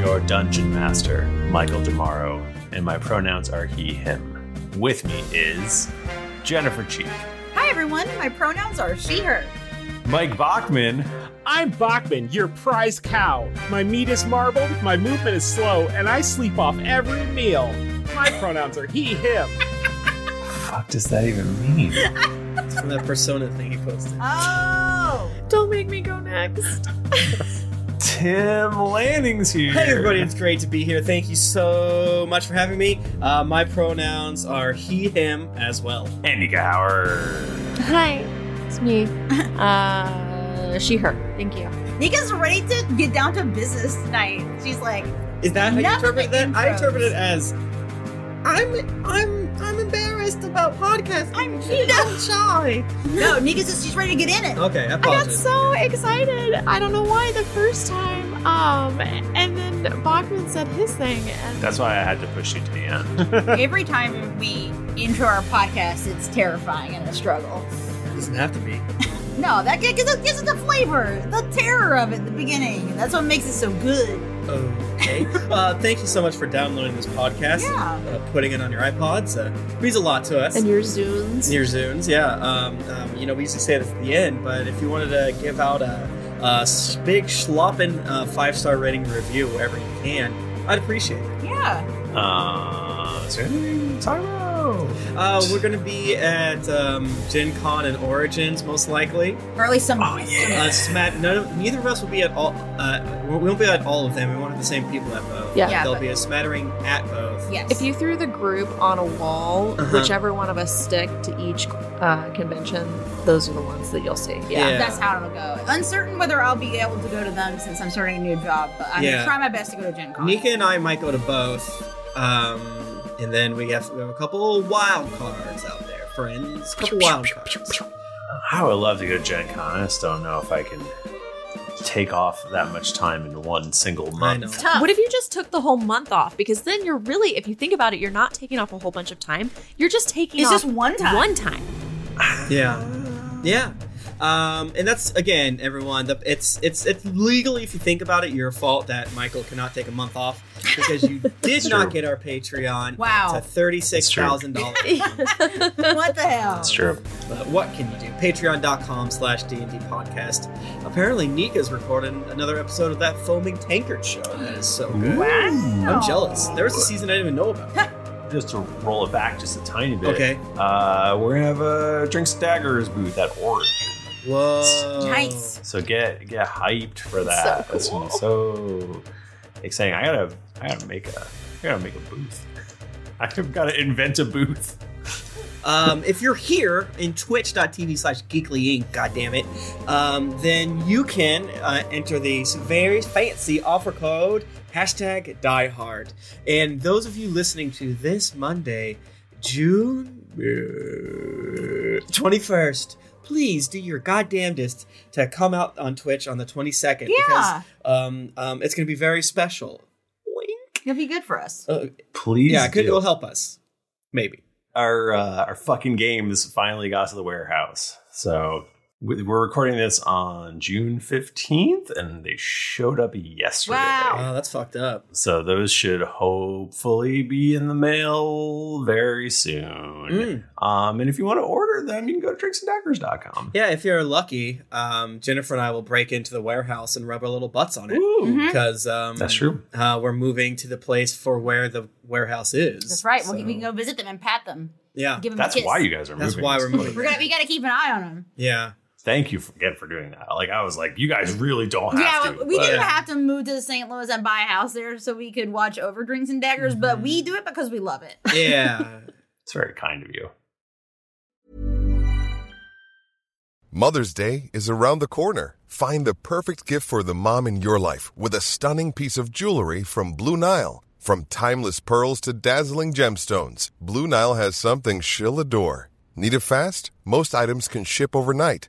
your dungeon master, Michael DeMauro, and my pronouns are he, him. With me is Jennifer Cheek. Hi, everyone. My pronouns are she, her. Mike Bachman. I'm Bachman, your prize cow. My meat is marbled, my movement is slow, and I sleep off every meal. My pronouns are he, him. What does that even mean? It's from that Persona thing he posted. Oh! Don't make me go next. Tim Lanning's here. Hey everybody, it's great to be here. Thank you so much for having me. My pronouns are he, him as well. And Nika Howard. Hi, it's me. She, her. Thank you. Nika's ready to get down to business tonight. She's like, is that how you interpret that? Intros. I interpret it as I'm embarrassed about podcasting. I'm shy. No, Nika says she's ready to get in it. Okay, I apologize. I got so excited. I don't know why the first time. And then Bachman said his thing. And that's why I had to push you to the end. Every time we intro our podcast, it's terrifying and a struggle. It doesn't have to be. No, that gives it the flavor, the terror of it at the beginning. That's what makes it so good. Okay. Thank you so much for downloading this podcast and putting it on your iPods. It means a lot to us. And your Zunes. Yeah. We usually say this at the end, but if you wanted to give out a big schloppin' 5-star rating review wherever you can, I'd appreciate it. Yeah. Is there anything to talk about? We're going to be at Gen Con and Origins, most likely. Or at least some of us. Neither of us will be at all. We won't be at all of them. We won't have the same people at both. Yeah, there'll be a smattering at both. Yes. If you threw the group on a wall, whichever one of us stick to each convention, those are the ones that you'll see. Yeah. That's how it'll go. Uncertain whether I'll be able to go to them since I'm starting a new job, but I'm going to try my best to go to Gen Con. Nika and I might go to both. And then we have a couple wild cards out there, friends. A couple wild cards. I would love to go to Gen Con. I just don't know if I can take off that much time in one single month. What if you just took the whole month off? Because then you're really, if you think about it, you're not taking off a whole bunch of time. You're just taking off. It's just one time. Yeah. Yeah. And that's, again, everyone, it's legally, if you think about it, your fault that Michael cannot take a month off because you did not get our Patreon to $36,000. What the hell? That's true. But what can you do? Patreon.com/DND podcast. Apparently, Nika's recording another episode of that Foaming Tankard show. That is so good. Wow. I'm jealous. There was a season I didn't even know about. Just to roll it back just a tiny bit. Okay. We're going to have a Tricks and Dackers booth at Origins. Whoa. Nice. So get hyped for that. So cool. That's so exciting. I gotta make a booth. I've gotta invent a booth. If you're here in twitch.tv/geeklyinc, goddammit, then you can enter the very fancy offer code #DieHard. And those of you listening to this Monday, June 21st, please do your goddamnedest to come out on Twitch on the 22nd. Yeah. Because it's going to be very special. Wink. It'll be good for us. Please. Yeah, it'll help us. Maybe. Our fucking games finally got to the warehouse. So we're recording this on June 15th, and they showed up yesterday. Wow. Oh, that's fucked up. So those should hopefully be in the mail very soon. And if you want to order them, you can go to tricksanddackers.com. Yeah, if you're lucky, Jennifer and I will break into the warehouse and rub our little butts on it. Because that's true. We're moving to the place for where the warehouse is. That's right. So. Well, we can go visit them and pat them. Yeah. Give them that's a kiss. Why you guys are moving. That's why we're moving. We got to keep an eye on them. Yeah. Thank you again for doing that. Like, I was like, you guys really don't have to. Yeah, we didn't have to move to St. Louis and buy a house there so we could watch over Drinks and Daggers, but we do it because we love it. Yeah. It's very kind of you. Mother's Day is around the corner. Find the perfect gift for the mom in your life with a stunning piece of jewelry from Blue Nile. From timeless pearls to dazzling gemstones, Blue Nile has something she'll adore. Need it fast? Most items can ship overnight.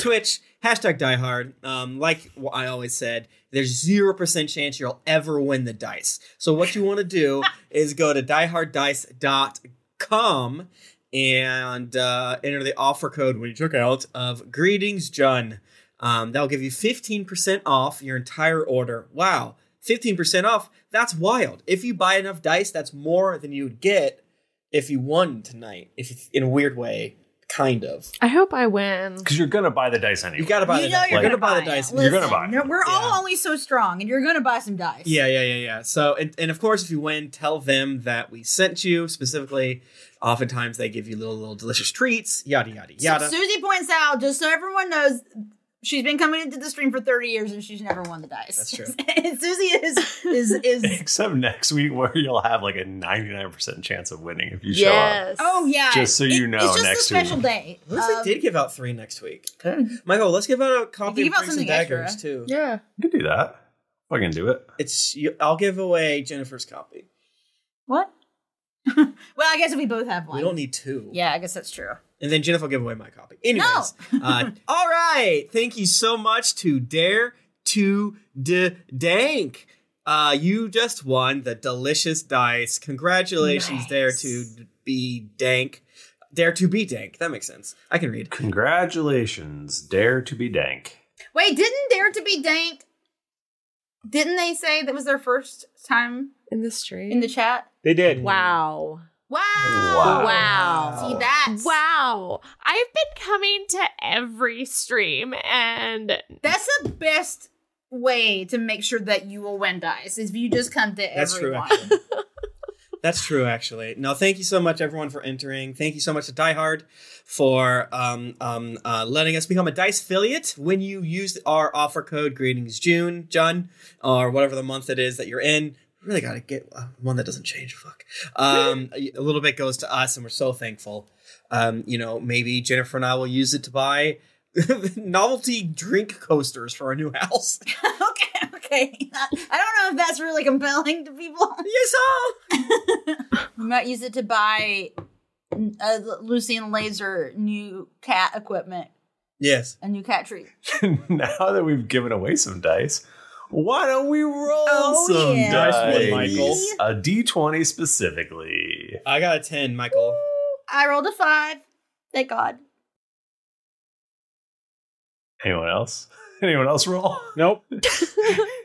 Twitch, hashtag Die Hard. Like I always said, there's 0% chance you'll ever win the dice. So what you want to do is go to dieharddice.com and enter the offer code when you check out of Greetings John. That'll give you 15% off your entire order. Wow. 15% off, that's wild. If you buy enough dice, that's more than you would get if you won tonight. If in a weird way, kind of. I hope I win. Because you're going to buy the dice anyway. You got to buy the dice. You're going to buy the dice. You're going to buy it. We're all only so strong, and you're going to buy some dice. Yeah. So, and of course, if you win, tell them that we sent you specifically. Oftentimes, they give you little delicious treats, yada, yada. So Susie points out, just so everyone knows, she's been coming into the stream for 30 years and she's never won the dice. That's true. And Susie is except next week where you'll have like a 99% chance of winning if you show up. Oh yeah. Just so you know, next week. It's just a special day. What if they did give out three next week? Okay. Michael, let's give out a copy of Tricks and Dackers too. Yeah, you can do that. I can do it. I'll give away Jennifer's copy. What? Well, I guess if we both have one, we don't need two. Yeah, I guess that's true. And then Jennifer will give away my copy. Anyways, no. All right. Thank you so much to Dare to Dank. You just won the delicious dice. Congratulations, nice. Dare to be Dank. That makes sense. I can read. Congratulations, Dare to be Dank. Wait, didn't Dare to be Dank? Didn't they say that was their first time in the stream? In the chat? They did. Wow. Wow. See that? Wow. I've been coming to every stream, and that's the best way to make sure that you will win dice is if you just come to everyone. That's true, actually. No, thank you so much, everyone, for entering. Thank you so much to Die Hard for letting us become a dice affiliate when you use our offer code Greetings June, John, or whatever the month it is that you're in. Really got to get one that doesn't change. Fuck. A little bit goes to us, and we're so thankful. Maybe Jennifer and I will use it to buy novelty drink coasters for our new house. Okay. I don't know if that's really compelling to people. Yes, we might use it to buy Lucy and Laser new cat equipment. Yes. A new cat treat. Now that we've given away some dice, why don't we roll some dice with Michael? A D20 specifically. I got a 10, Michael. I rolled a 5. Thank God. Anyone else roll? Nope.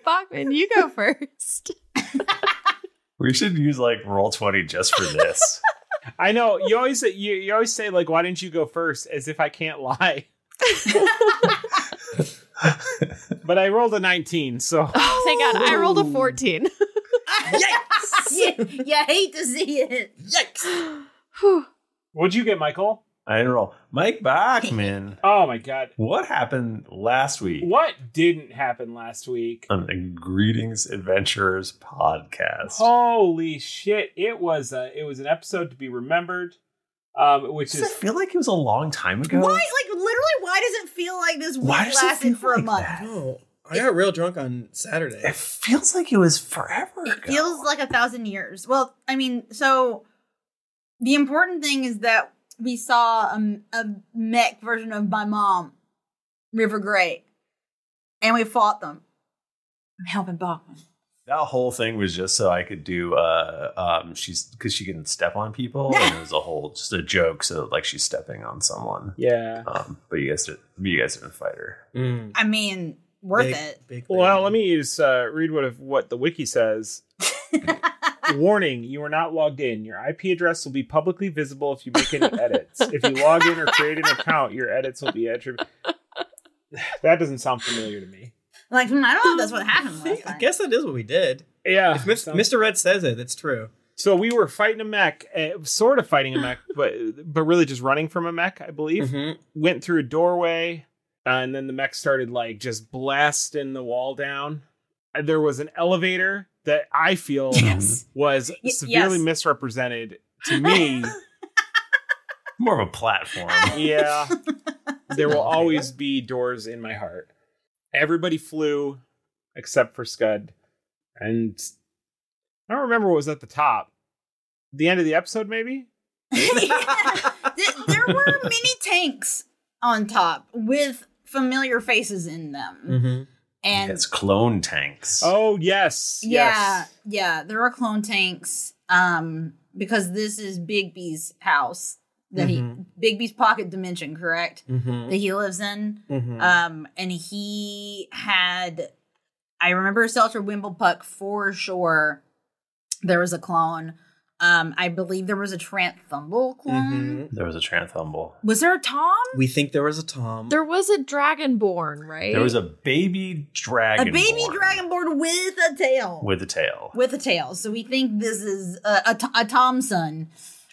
Bachman, you go first. We should use like Roll20 just for this. I know. You always say like, why didn't you go first? As if I can't lie. But I rolled a 19, so... Oh, thank God. I rolled a 14. Yikes! You hate to see it. Yikes! What'd you get, Michael? I didn't roll. Mike Bachman. Oh, my God. What happened last week? What didn't happen last week? On the Greetings Adventurers podcast. Holy shit. It was an episode to be remembered. Does it feel like it was a long time ago? Why? Like, literally, why does it feel like this week lasted for a month? Oh, I got real drunk on Saturday. It feels like it was forever ago. It feels like 1,000 years. Well, I mean, so the important thing is that we saw a mech version of my mom, River Great, and we fought them. I'm helping Bachman. That whole thing was just so I could do, because she can step on people, and it was just a joke. So like she's stepping on someone. Yeah. But you guys didn't fight her. Mm. I mean, worth it. Well, let me use read what the wiki says. Warning, you are not logged in. Your IP address will be publicly visible if you make any edits. If you log in or create an account, your edits will be attributed. That doesn't sound familiar to me. Like, I don't know if that's what happened last time. I guess that is what we did. Yeah. If Mr. Red says it, it's true. So we were fighting a mech, sort of fighting a mech, but really just running from a mech, I believe. Mm-hmm. Went through a doorway, and then the mech started, like, just blasting the wall down. There was an elevator that I feel was severely misrepresented to me. More of a platform. Yeah. There will always be doors in my heart. Everybody flew except for Scud. And I don't remember what was at the top. The end of the episode, maybe? There were mini tanks on top with familiar faces in them. Mm-hmm. And it's clone tanks. Oh, yes. Yeah, yes. Yeah, there are clone tanks because this is Bigby's house. That mm-hmm. Bigby's pocket dimension, correct? Mm-hmm. That he lives in. Mm-hmm. And he had, I remember Seltzer Wimblepuck for sure. There was a clone. I believe there was a Trant Thumble clone. Mm-hmm. There was a Trant Thumble. Was there a Tom? We think there was a Tom. There was a Dragonborn, right? There was a baby Dragonborn. A baby Dragonborn with a tail. So we think this is a Tom's son.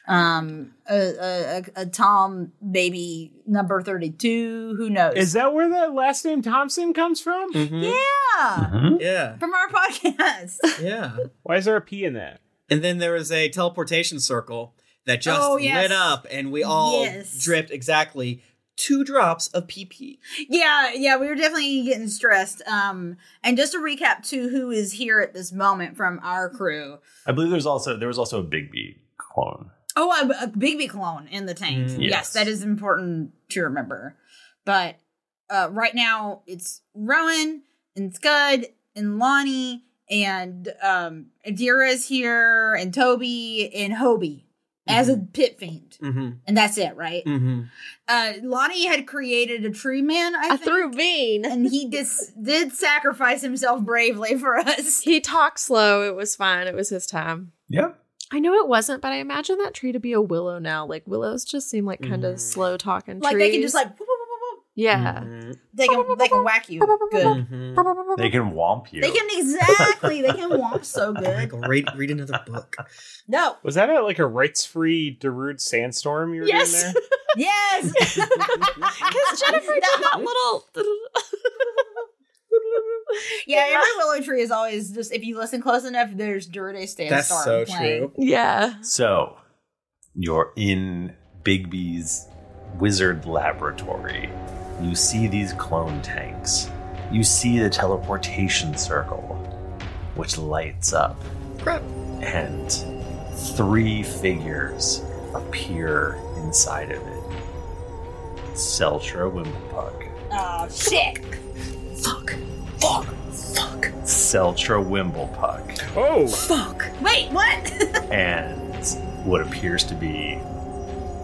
A Tom baby number 32. Who knows? Is that where the last name Thompson comes from? Mm-hmm. Yeah, mm-hmm. Yeah, from our podcast. Yeah. Why is there a P in that? And then there was a teleportation circle that just lit up, and we all dripped exactly 2 drops of PP. Yeah, we were definitely getting stressed. And just to recap, to who is here at this moment from our crew? I believe there was also a Bigby clone. Oh, a Bigby clone in the tank. Mm, yes, that is important to remember. But right now, it's Rowan and Scud and Lonnie and Adira's here and Toby and Hobie as a pit fiend. Mm-hmm. And that's it, right? Mm-hmm. Lonnie had created a tree man, I think. Through Bean. And he did sacrifice himself bravely for us. He talked slow. It was fine. It was his time. Yep. I know it wasn't, but I imagine that tree to be a willow now. Like, willows just seem like kind of slow talking trees. Like, they can just like... Whoop, whoop, whoop, whoop. Yeah. Mm-hmm. They can whack you. Good. Mm-hmm. They can womp you. They can womp so good. Like, read another book. No. Was that a rights-free Darude Sandstorm you were doing there? Yes! Because Jennifer did that little... Yeah, every willow tree is always just, if you listen close enough, there's Darude Sandstorm. That's so playing. True. Yeah. So, you're in Bigby's wizard laboratory. You see these clone tanks. You see the teleportation circle, which lights up. Crap. And 3 figures appear inside of it. Seltzer Wimblepuck. Oh, shit. Fuck. Seltzer Wimblepuck. Oh. Fuck. Wait, what? And what appears to be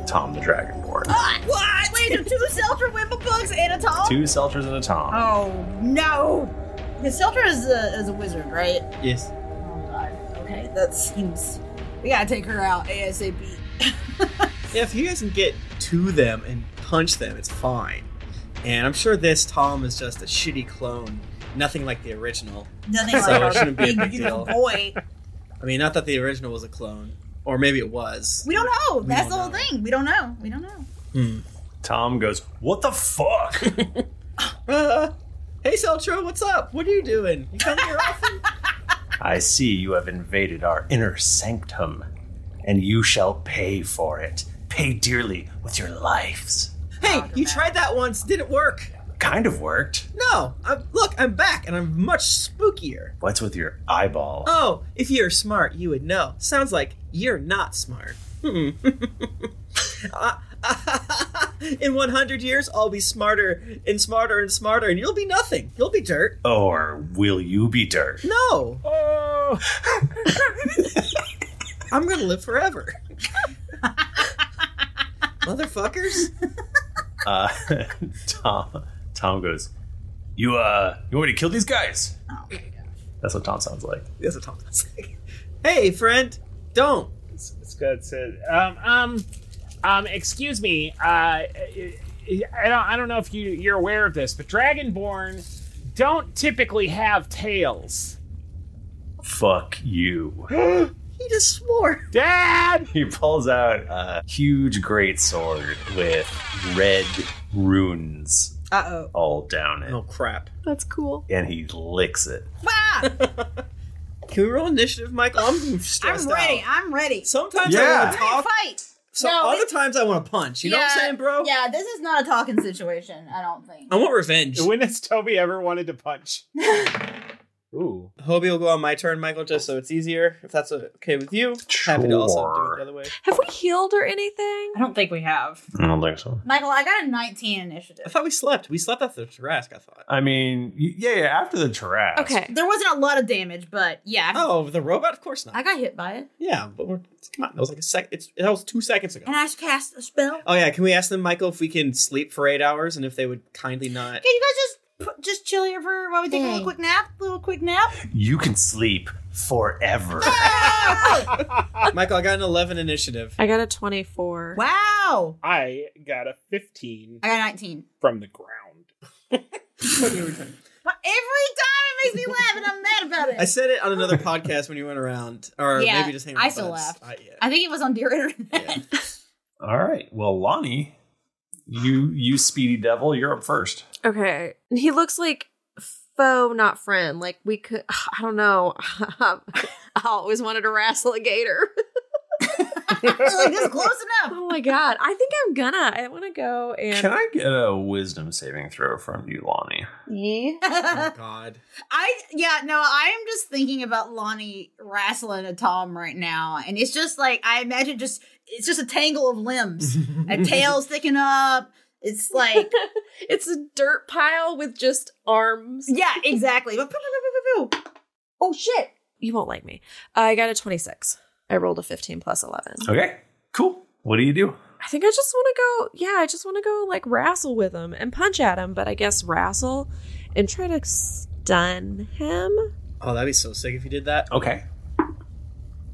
Tom the Dragonborn. What? Wait, there are 2 Seltzer Wimblepucks and a Tom? 2 Seltzers and a Tom. Oh, no. Because Seltzer is a wizard, right? Yes. Oh, God. Okay, that seems... We gotta take her out ASAP. If he doesn't get to them and punch them, it's fine. And I'm sure this Tom is just a shitty clone. Nothing like the original. So it shouldn't be a big deal. Boy. I mean, not that the original was a clone. Or maybe it was. We don't know. That's the whole thing. We don't know. Tom goes, "What the fuck?" Hey, Seltzer, what's up? What are you doing? You come here often? I see you have invaded our inner sanctum, and you shall pay for it. Pay dearly with your lives. Hey, you tried that once. Did it work? Kind of worked. No. Look, I'm back, and I'm much spookier. What's with your eyeball? Oh, if you're smart, you would know. Sounds like you're not smart. In 100 years, I'll be smarter and smarter and smarter, and you'll be nothing. You'll be dirt. Or will you be dirt? No. Oh. I'm going to live forever. Motherfuckers. Tom goes, you already killed these guys? Oh, my God. That's what Tom sounds like. Hey, friend, don't. Scud said, excuse me, I don't know if you're aware of this, but Dragonborn don't typically have tails. Fuck you. He just swore. Dad! He pulls out a huge greatsword with red runes all down it. Oh, crap. That's cool. And he licks it. Ah! Can we roll initiative, Michael? I'm stressed out. I'm ready. Sometimes I want to talk. Fight. Other times I want to punch. You know what I'm saying, bro? Yeah, this is not a talking situation, I don't think. I want revenge. When has Toby ever wanted to punch? Ooh. Hobie will go on my turn, Michael, just so it's easier. If that's okay with you. Sure. Happy to also do it the other way. Have we healed or anything? I don't think we have. I don't think so. Michael, I got a 19 initiative. I thought we slept. We slept after the Tarrasque, I thought. I mean, yeah, after the Tarrasque. Okay. There wasn't a lot of damage, but yeah. Oh, the robot? Of course not. I got hit by it. Yeah, but come on, that was like a that was 2 seconds ago. And I cast a spell. Oh, yeah, can we ask them, Michael, if we can sleep for 8 hours and if they would kindly not... Can you guys just chill here for while we take a little quick nap? You can sleep forever. Michael, I got an 11 initiative. I got a 24. Wow. I got a 15. I got a 19. From the ground. Well, every time it makes me laugh and I'm mad about it. I said it on another podcast when you went around. Or maybe just hang on. I still laughed. I think it was on Dear Internet. Yeah. All right. Well, Lonnie... You speedy devil, you're up first. Okay. He looks like foe, not friend. Like we could, I don't know. I always wanted to wrestle a gator. Like, this is close enough. Oh my God. I think I want to go and. Can I get a wisdom saving throw from you, Lonnie? Yeah. Oh God. I am just thinking about Lonnie wrestling a Tom right now. And it's just like, I imagine it's just a tangle of limbs. A tail sticking up. It's like... it's a dirt pile with just arms. Yeah, exactly. Oh, shit. You won't like me. I got a 26. I rolled a 15 plus 11. Okay, cool. What do you do? I think I just want to go... Yeah, I just want to go, like, wrestle with him and punch at him. But I guess wrestle and try to stun him. Oh, that'd be so sick if you did that. Okay.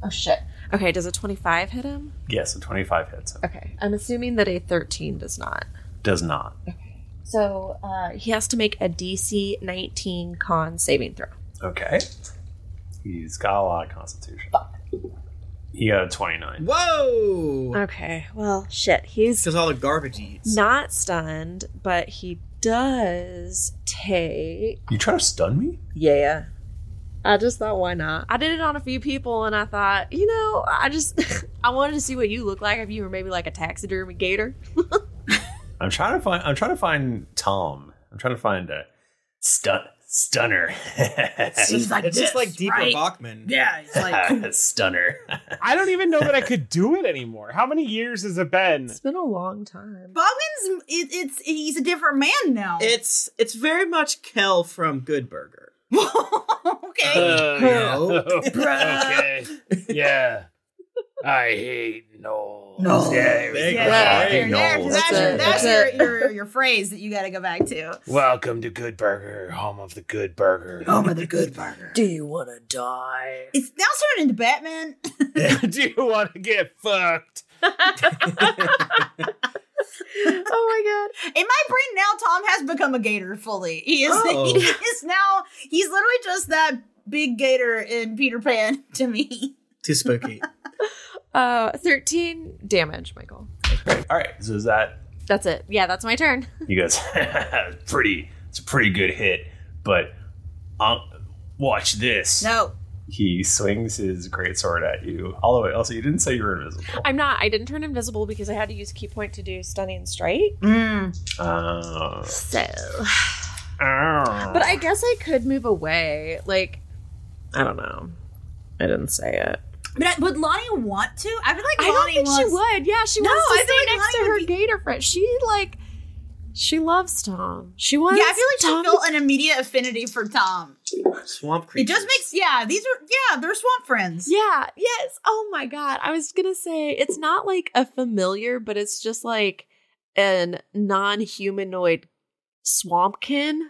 Oh, shit. Okay, does a 25 hit him? Yes, a 25 hits him. Okay. I'm assuming that a 13 does not. Does not. Okay. So he has to make a DC 19 con saving throw. Okay. He's got a lot of constitution. Fuck. He got a 29. Whoa! Okay, well, shit. He's... Because all the garbage eats. Not stunned, but he does take... You trying to stun me? Yeah. I just thought, why not? I did it on a few people, and I thought, I wanted to see what you look like if you were maybe like a taxidermy gator. I'm trying to find Tom. I'm trying to find a stunner. It's like it's this, just like Deepa Bachman. Yeah, it's like stunner. I don't even know that I could do it anymore. How many years has it been? It's been a long time. Bachman's he's a different man now. It's very much Kel from Good Burger. Okay. Yeah. Okay. Yeah. I hate Knowles. That's your phrase that you got to go back to. Welcome to Good Burger, home of the Good Burger. Do you want to die? It's now turning into Batman. Do you want to get fucked? Oh my God. In my brain now, Tom has become a gator fully. He's literally just that big gator in Peter Pan to me. Too spooky. 13 damage, Michael. All right. So is that That's it. Yeah, that's my turn. You guys, it's a pretty good hit, but watch this. No. He swings his greatsword at you. Although, also, you didn't say you were invisible. I'm not. I didn't turn invisible because I had to use key point to do stunning strike. But I guess I could move away. Like, I don't know. I didn't say it. But would Lonnie want to? I feel like Lonnie wants... I don't think she would. Yeah, she wants to stay like next Lonnie to her gator friend. She, like... She loves Tom. She wants. Yeah, I feel like Tom. She felt an immediate affinity for Tom. Swamp creatures. It just makes. Yeah, these are. Yeah, they're swamp friends. Yeah. Yes. Oh my God. I was gonna say it's not like a familiar, but it's just like an non-humanoid swampkin.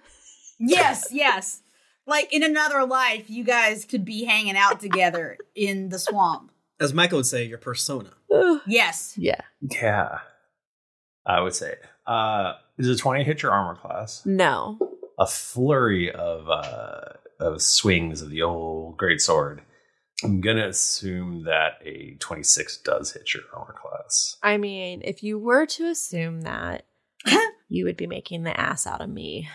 Yes. Yes. Like in another life, you guys could be hanging out together in the swamp. As Michael would say, your persona. Yes. Yeah. Yeah. I would say. Does a 20 hit your armor class? No. A flurry of swings of the old greatsword. I'm going to assume that a 26 does hit your armor class. I mean, if you were to assume that, you would be making the ass out of me.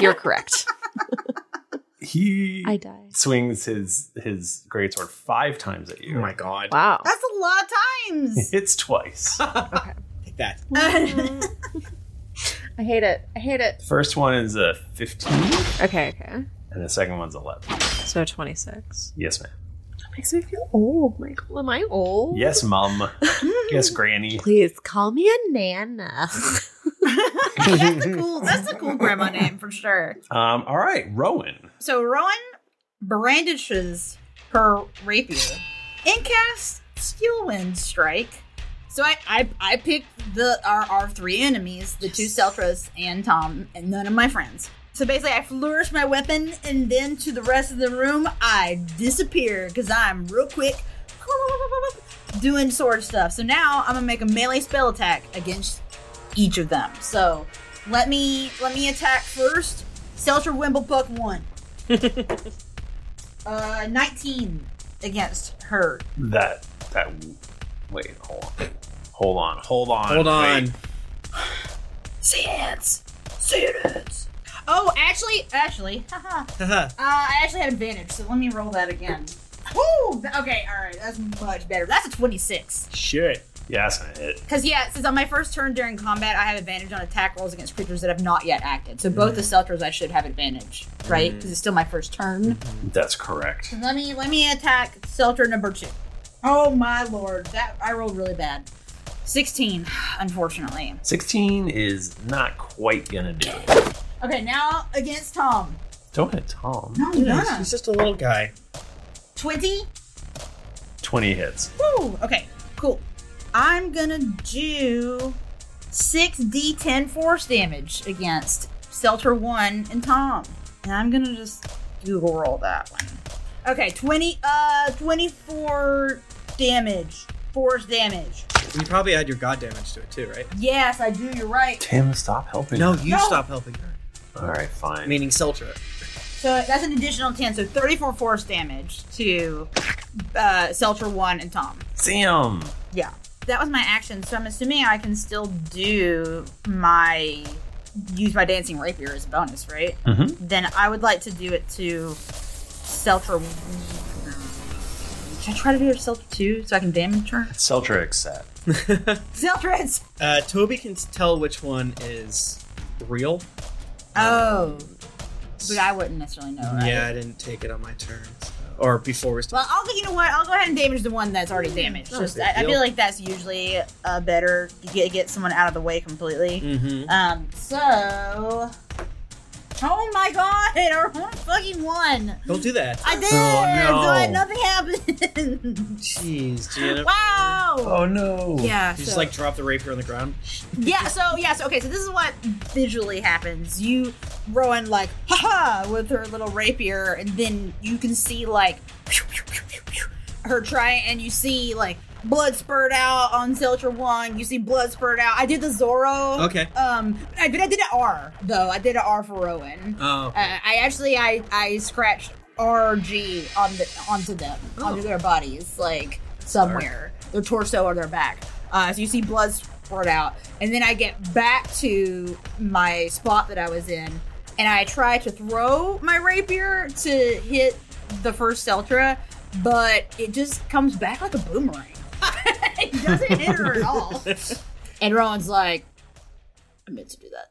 You're correct. I die. Swings his greatsword 5 times at you. Oh my God. Wow. That's a lot of times. It's twice. Okay. That. I hate it. I hate it. First one is a 15. Okay. And the second one's 11. So 26. Yes, ma'am. That makes me feel old, Michael. Am I old? Yes, Mom. Yes, Granny. Please call me a Nana. That's a cool grandma name for sure. All right, Rowan. So Rowan brandishes her rapier and casts Steel Wind Strike. So I picked our three enemies, the two Seltras and Tom, and none of my friends. So basically I flourished my weapon, and then to the rest of the room, I disappear, because I'm real quick doing sword stuff. So now I'm going to make a melee spell attack against each of them. So let me attack first. Seltra Wimblepuck 1. 19 against her. That... Wait, hold on. Say it. Oh, actually. I actually had advantage, so let me roll that again. Woo! Okay, all right, that's much better. That's a 26. Shit. Yeah, that's gonna hit. Because, since on my first turn during combat, I have advantage on attack rolls against creatures that have not yet acted. So both the Seltras I should have advantage, right? Because it's still my first turn. That's correct. So let me attack Seltra number 2. Oh my Lord, that I rolled really bad. 16, unfortunately. 16 is not quite gonna do it. Okay, now against Tom. Don't hit Tom. No, yeah, he's just a little guy. 20? 20 hits. Woo, okay, cool. I'm gonna do 6d10 force damage against Seltzer 1 and Tom. And I'm gonna just Google roll that one. Okay, 24 damage. Force damage. You probably add your god damage to it too, right? Yes, I do. You're right. Tim, stop helping her. No, you stop helping her. All right, fine. Meaning Seltra. So that's an additional 10, so 34 force damage to Seltra 1 and Tom. Sam. Yeah. That was my action, so I'm assuming I can still do my... Use my dancing rapier as a bonus, right? Mm-hmm. Then I would like to do it to... Seltra. Should I try to do her Seltra too, so I can damage her? Seltra accept. Seltra. Toby can tell which one is real. Oh, but I wouldn't necessarily know. Right? Yeah, I didn't take it on my turn, so. Or before we started. Well, you know what? I'll go ahead and damage the one that's already damaged. Just, I feel like that's usually better. You get someone out of the way completely. Mm-hmm. So. Oh my God, I rolled a fucking 1. Don't do that. I did, so nothing happened. Jeez, Jennifer. Wow. Oh no. Yeah. You just like drop the rapier on the ground? Yeah, so this is what visually happens. You, Rowan, like, haha, with her little rapier, and then you can see, like, her try, and you see, like, blood spurt out on Seltra 1. You see blood spurt out. I did the Zorro. Okay. I did an R, though. I did an R for Rowan. Oh. Okay. I scratched RG onto them, onto their bodies, like, somewhere. Their torso or their back. So you see blood part out. And then I get back to my spot that I was in, and I try to throw my rapier to hit the first Seltra, but it just comes back like a boomerang. It doesn't hit her at all. And Rowan's like, I meant to do that.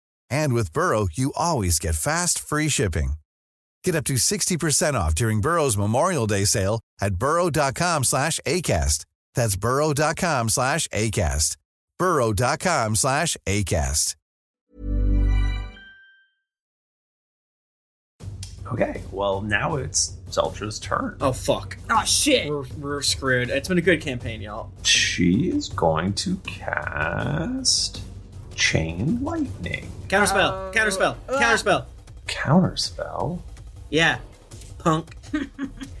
And with Burrow, you always get fast, free shipping. Get up to 60% off during Burrow's Memorial Day sale at burrow.com/ACAST. That's burrow.com/ACAST. burrow.com/ACAST. Okay, well, now it's Seltra's turn. Oh, fuck. Oh, shit. We're screwed. It's been a good campaign, y'all. She is going to cast Chain Lightning. Counterspell. Counterspell. Counterspell. Counterspell? Yeah, punk.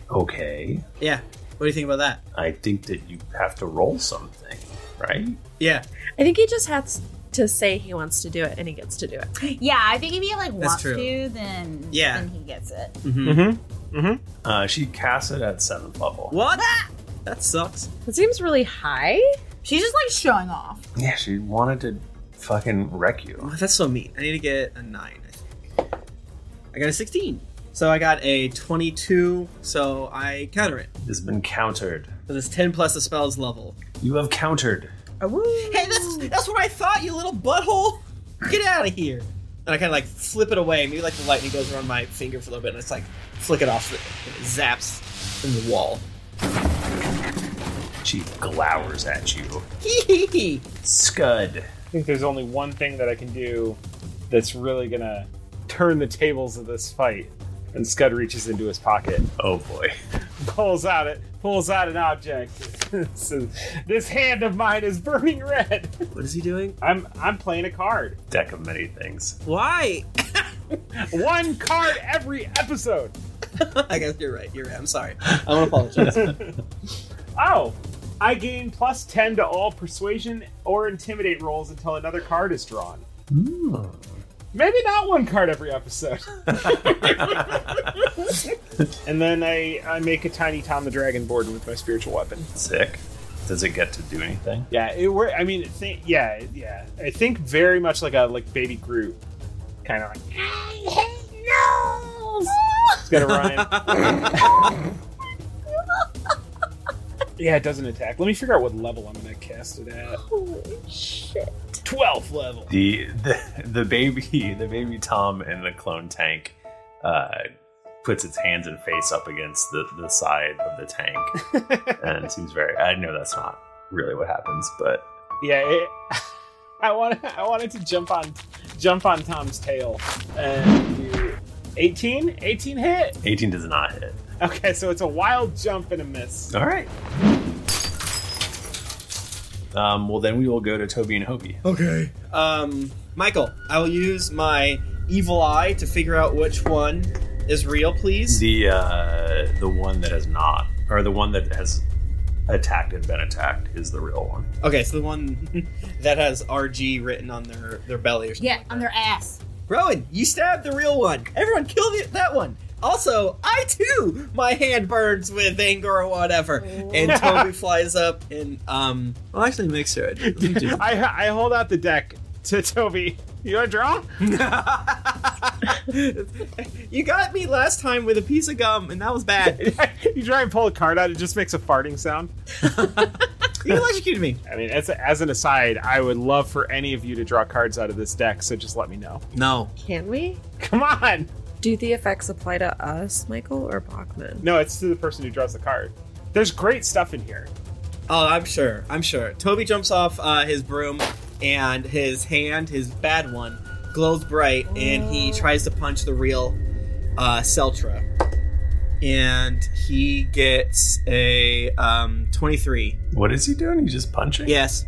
Okay. Yeah, what do you think about that? I think that you have to roll something, right? Yeah. I think he just has to say he wants to do it, and he gets to do it. Yeah, I think if he wants to, then he gets it. Mm-hmm. Mm-hmm. Mm-hmm. She casts it at 7th level. What? Ah! That sucks. That seems really high. She's just, like, showing off. Yeah, she wanted to fucking wreck you. Oh, that's so mean. I need to get a 9, I think. I got a 16. So I got a 22, so I counter it. It's been countered. So it's 10 plus the spell's level. You have countered. Hey, that's what I thought, you little butthole. Get out of here. And I kind of like flip it away. Maybe like the lightning goes around my finger for a little bit, and it's like flick it off, and it zaps in the wall. She glowers at you. Hee. Scud. I think there's only one thing that I can do that's really going to turn the tables of this fight. And Scud reaches into his pocket. Oh boy! Pulls out an object. This hand of mine is burning red. What is he doing? I'm playing a card. Deck of many things. Why? One card every episode. I guess you're right. You're right. I'm sorry. I want to apologize. Oh, I gain plus 10 to all persuasion or intimidate rolls until another card is drawn. Ooh. Maybe not one card every episode. And then I make a tiny Tom the Dragonborn with my spiritual weapon. Sick. Does it get to do anything? Yeah, I mean, I think very much like a baby Groot, kind of like. I hate no. It's gonna rhyme. Yeah, it doesn't attack. Let me figure out what level I'm gonna cast it at. Holy shit! 12th level. The baby Tom in the clone tank puts its hands and face up against the side of the tank, and it seems very. I know that's not really what happens, but yeah, I wanted to jump on Tom's tail and do 18. 18 hit. 18 does not hit. Okay, so it's a wild jump and a miss. All right. Well, then we will go to Toby and Hobie. Okay. Michael, I will use my evil eye to figure out which one is real, please. The one that has not, or the one that has attacked and been attacked is the real one. Okay, so the one that has RG written on their belly or something. Yeah, like on their ass. Rowan, you stabbed the real one. Everyone kill that one. Also, I too, my hand burns with anger or whatever. And Toby flies up and, well, actually make sure I do. I hold out the deck to Toby. You want to draw? You got me last time with a piece of gum, and that was bad. You try and pull a card out, it just makes a farting sound. You electrocuted me. I mean, as an aside, I would love for any of you to draw cards out of this deck, so just let me know. No. Can we? Come on! Do the effects apply to us, Michael, or Bachman? No, it's to the person who draws the card. There's great stuff in here. Oh, I'm sure. Toby jumps off his broom, and his hand, his bad one, glows bright, and he tries to punch the real Seltra. And he gets a 23. What is he doing? He's just punching? Yes.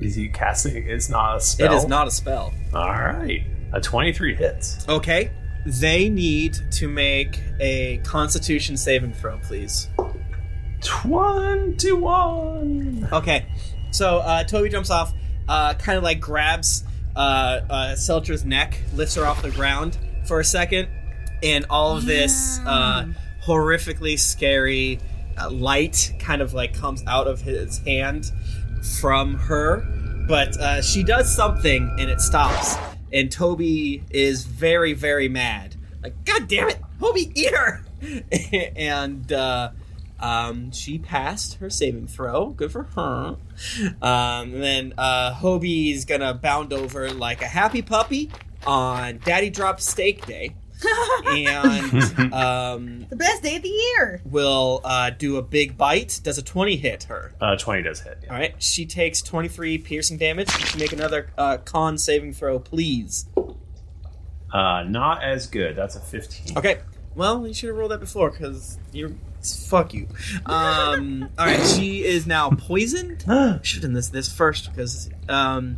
Is he casting? It's not a spell? It is not a spell. All right. A 23 hits. Okay. They need to make a Constitution saving throw, please. 21. Okay, so Toby jumps off, kind of like grabs Seltra's neck, lifts her off the ground for a second, and all of this horrifically scary light kind of like comes out of his hand from her, but she does something and it stops. And Toby is very, very mad. Like, God damn it, Hobie, eat her! And she passed her saving throw. Good for her. And then Hobie's gonna bound over like a happy puppy on Daddy Drop Steak Day. And the best day of the year. Will do a big bite. Does a 20 hit her? 20 does hit. Yeah. All right. She takes 23 piercing damage. She can make another con saving throw, please. Not as good. That's a 15. Okay. Well, you should have rolled that before because you're. Fuck you. All right. She is now poisoned. Should have done this first because. And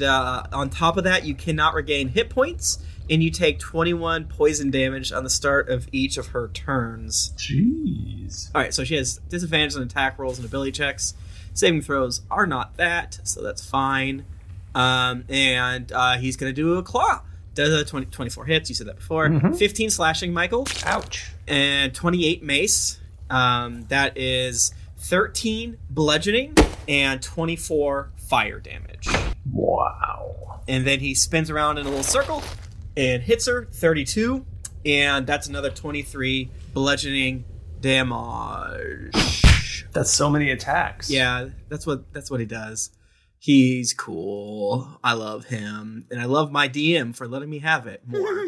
on top of that, you cannot regain hit points. And you take 21 poison damage on the start of each of her turns. Jeez. All right, so she has disadvantage on attack rolls and ability checks. Saving throws are not that, so that's fine. And he's going to do a claw. Does a 24 hits. You said that before. Mm-hmm. 15 slashing, Michael. Ouch. And 28 mace. That is 13 bludgeoning and 24 fire damage. Wow. And then he spins around in a little circle. And hits her, 32. And that's another 23 bludgeoning damage. That's so many attacks. Yeah, that's what he does. He's cool. I love him. And I love my DM for letting me have it more.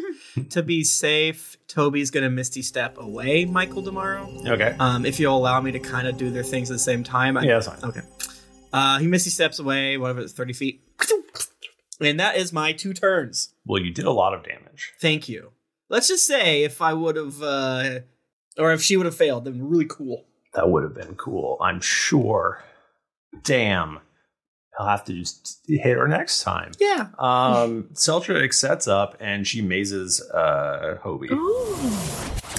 To be safe, Toby's going to Misty Step away, Michael, tomorrow. Okay. If you'll allow me to kind of do their things at the same time. Yeah, that's fine. Okay. He Misty Steps away, whatever, it's 30 feet. And that is my two turns. Well, you did a lot of damage. Thank you. Let's just say if I would have, or if she would have failed, then really cool. That would have been cool, I'm sure. Damn. I'll have to just hit her next time. Yeah. Seltra sets up and she mazes Hobie. Ooh.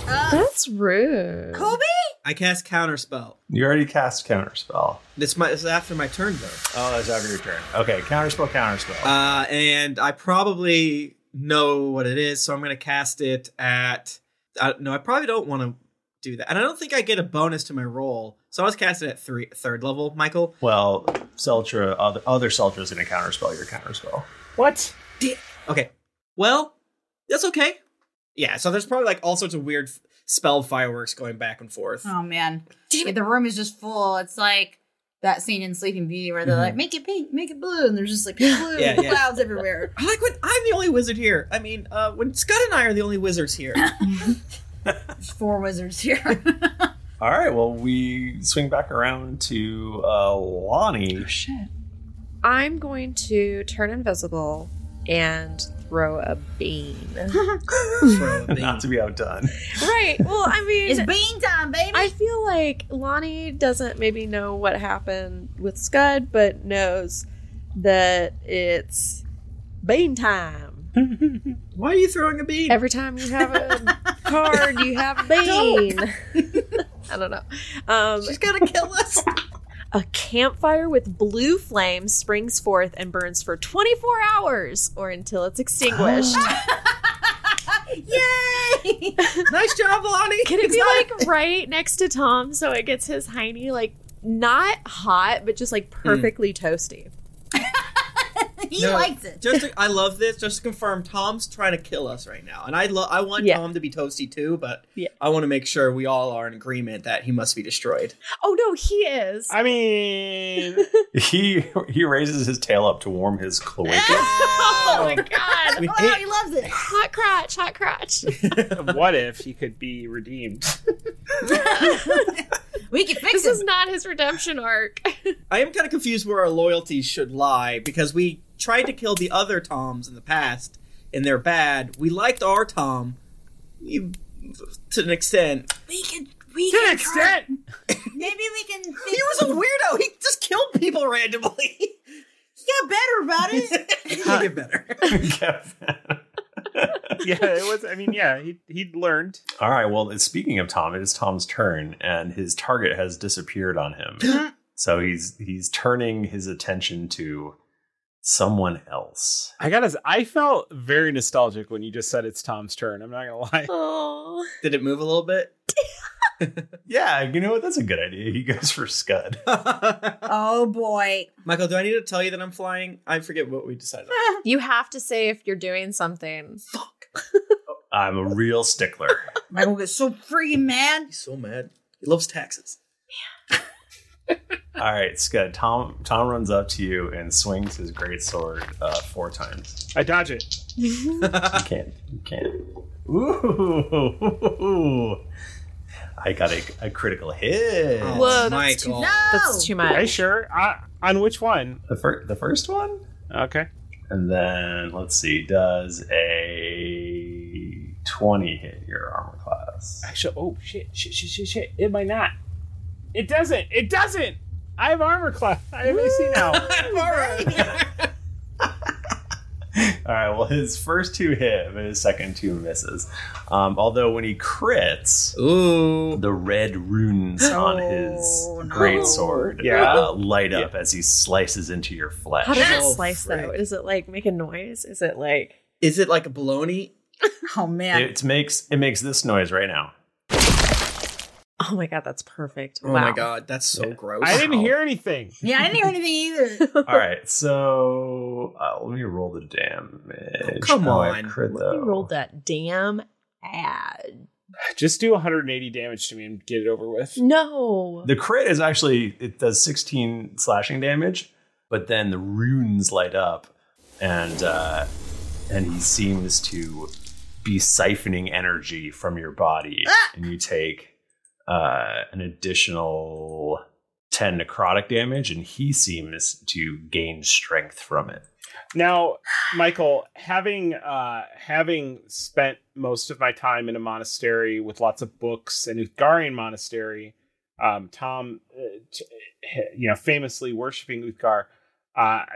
That's rude. Hobie? I cast Counterspell. You already cast Counterspell. It's after my turn, though. Oh, that's after your turn. Okay, Counterspell. And I probably know what it is, so I'm going to cast it at... I probably don't want to do that. And I don't think I get a bonus to my roll. So I was casted at third level, Michael. Well, Seltra, other Seltra is going to counterspell your counterspell. What? Okay. Well, that's okay. Yeah, so there's probably like all sorts of weird spell fireworks going back and forth. Oh, man. Yeah, the room is just full. It's like that scene in Sleeping Beauty where they're like, make it pink, make it blue. And there's just like pink blue clouds everywhere. I like when I'm the only wizard here. I mean, when Scud and I are the only wizards here. There's four wizards here. All right, well, we swing back around to Lonnie. Oh, shit. I'm going to turn invisible and throw a bean. Throw a bean. Not to be outdone. Right. Well, I mean, it's bean time, baby. I feel like Lonnie doesn't maybe know what happened with Scud, but knows that it's bean time. Why are you throwing a bean? Every time you have a card, you have a bean. I don't know. She's gonna kill us. A campfire with blue flames springs forth and burns for 24 hours or until it's extinguished. Yay! Nice job, Lonnie! Can it be like right next to Tom so it gets his hiney, like, not hot, but just like perfectly toasty? He likes it. I love this. Just to confirm, Tom's trying to kill us right now. And I want Tom to be toasty too, but I want to make sure we all are in agreement that he must be destroyed. Oh, no, he is. I mean, he raises his tail up to warm his cloaca. Oh, my God. Oh, he loves it. Hot crotch, hot crotch. What if he could be redeemed? We can fix this. This is not his redemption arc. I am kind of confused where our loyalties should lie, because we tried to kill the other Toms in the past, and they're bad. We liked our Tom, to an extent. Maybe we can fix him. He was a weirdo. He just killed people randomly. He got better about it. He get better. He'd learned. All right, well, speaking of Tom, it is Tom's turn, and his target has disappeared on him. So he's turning his attention to someone else. I felt very nostalgic when you just said it's Tom's turn. I'm not going to lie. Oh. Did it move a little bit? Yeah, you know what? That's a good idea. He goes for Scud. Oh, boy. Michael, do I need to tell you that I'm flying? I forget what we decided on. You have to say if you're doing something. Fuck. I'm a real stickler. Michael gets so freaking mad. He's so mad. He loves taxes. Yeah. All right, Scud. Tom runs up to you and swings his greatsword 4 times. I dodge it. You can't. Ooh. I got a critical hit. Whoa, that's too, much. Okay, sure. On which one? The first one? Okay. And then, let's see, does a 20 hit your armor class? Actually, oh, shit. It might not. It doesn't. I have armor class. I have AC now. All right, well, his first 2 hit, but his second 2 misses. Although when he crits, the red runes on his greatsword light up as he slices into your flesh. How does it slice, though? Is it, like, make a noise? Is it like a baloney? Oh, man. It makes this noise right now. Oh, my God, that's perfect. Oh, wow. My God, that's so gross. I didn't hear anything. Yeah, I didn't hear anything either. All right, so let me roll the damage. Oh, come on. Let me roll that damn ad. Just do 180 damage to me and get it over with. No. The crit is actually, it does 16 slashing damage, but then the runes light up, and he seems to be siphoning energy from your body, and you take... an additional 10 necrotic damage, and he seems to gain strength from it. Now, Michael, having spent most of my time in a monastery with lots of books, an Uthgarian monastery, Tom, famously worshiping Uthgar, I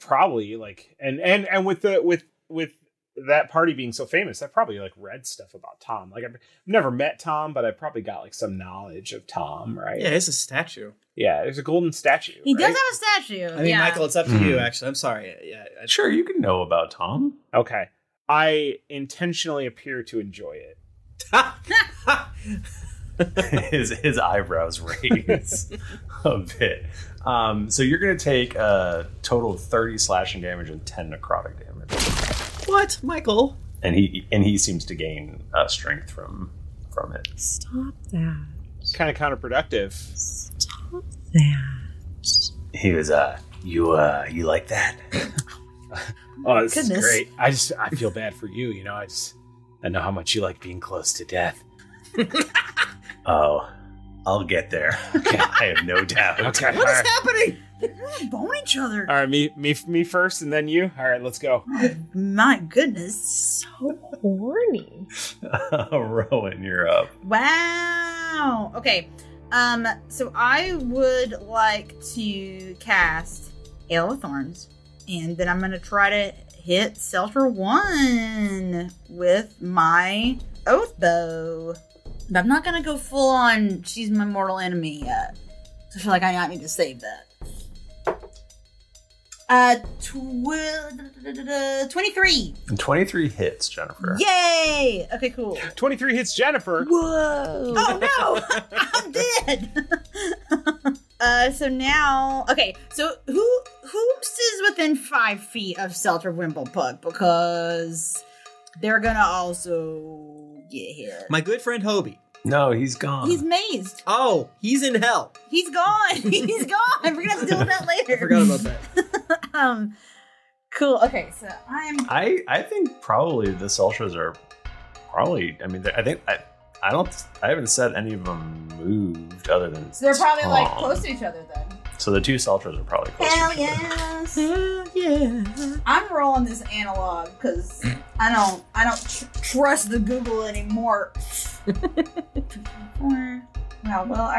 probably with that party being so famous, I probably read stuff about Tom. I've never met Tom, but I probably got some knowledge of Tom, right? Yeah, it's a statue. Yeah, there's a golden statue. He does have a statue. I mean, Michael, it's up to you, actually. I'm sorry. Yeah, sure, you can know about Tom. Okay. I intentionally appear to enjoy it. His eyebrows raise a bit. So you're going to take a total of 30 slashing damage and 10 necrotic damage. What, Michael? And he seems to gain strength from it. Stop that. Kind of counterproductive. Stop that. He was you like that? Oh, this goodness. Is great. I feel bad for you. You know, I know how much you like being close to death. Oh, I'll get there. Okay, I have no doubt. Okay, what is happening? They're gonna bone each other. All right, me first, and then you. All right, let's go. Oh, my goodness, so horny. Rowan, you're up. Wow. Okay. So I would like to cast Halo of Thorns, and then I'm gonna try to hit Seltzer 1 with my Oath Bow. But I'm not gonna go full on she's my mortal enemy yet. So I feel like I need to save that. 23. 23 hits, Jennifer. Yay! Okay, cool. 23 hits, Jennifer. Whoa! Oh no! I'm dead. So now, okay. So whoops is within 5 feet of Seltzer Wimblepuck because they're gonna also get hit. My good friend Hobie. No, he's gone. He's mazed. Oh, he's in hell. He's gone. He's gone. We're gonna have to deal with that later. I forgot about that. Cool. Okay, so I think probably the Seltzers are probably. I mean, I think I don't. I haven't said any of them moved other than. So they're probably like close to each other then. So the two Seltzers are probably close. Hell to each yes. Other. Hell yeah. I'm rolling this analog because I don't trust the Google anymore. I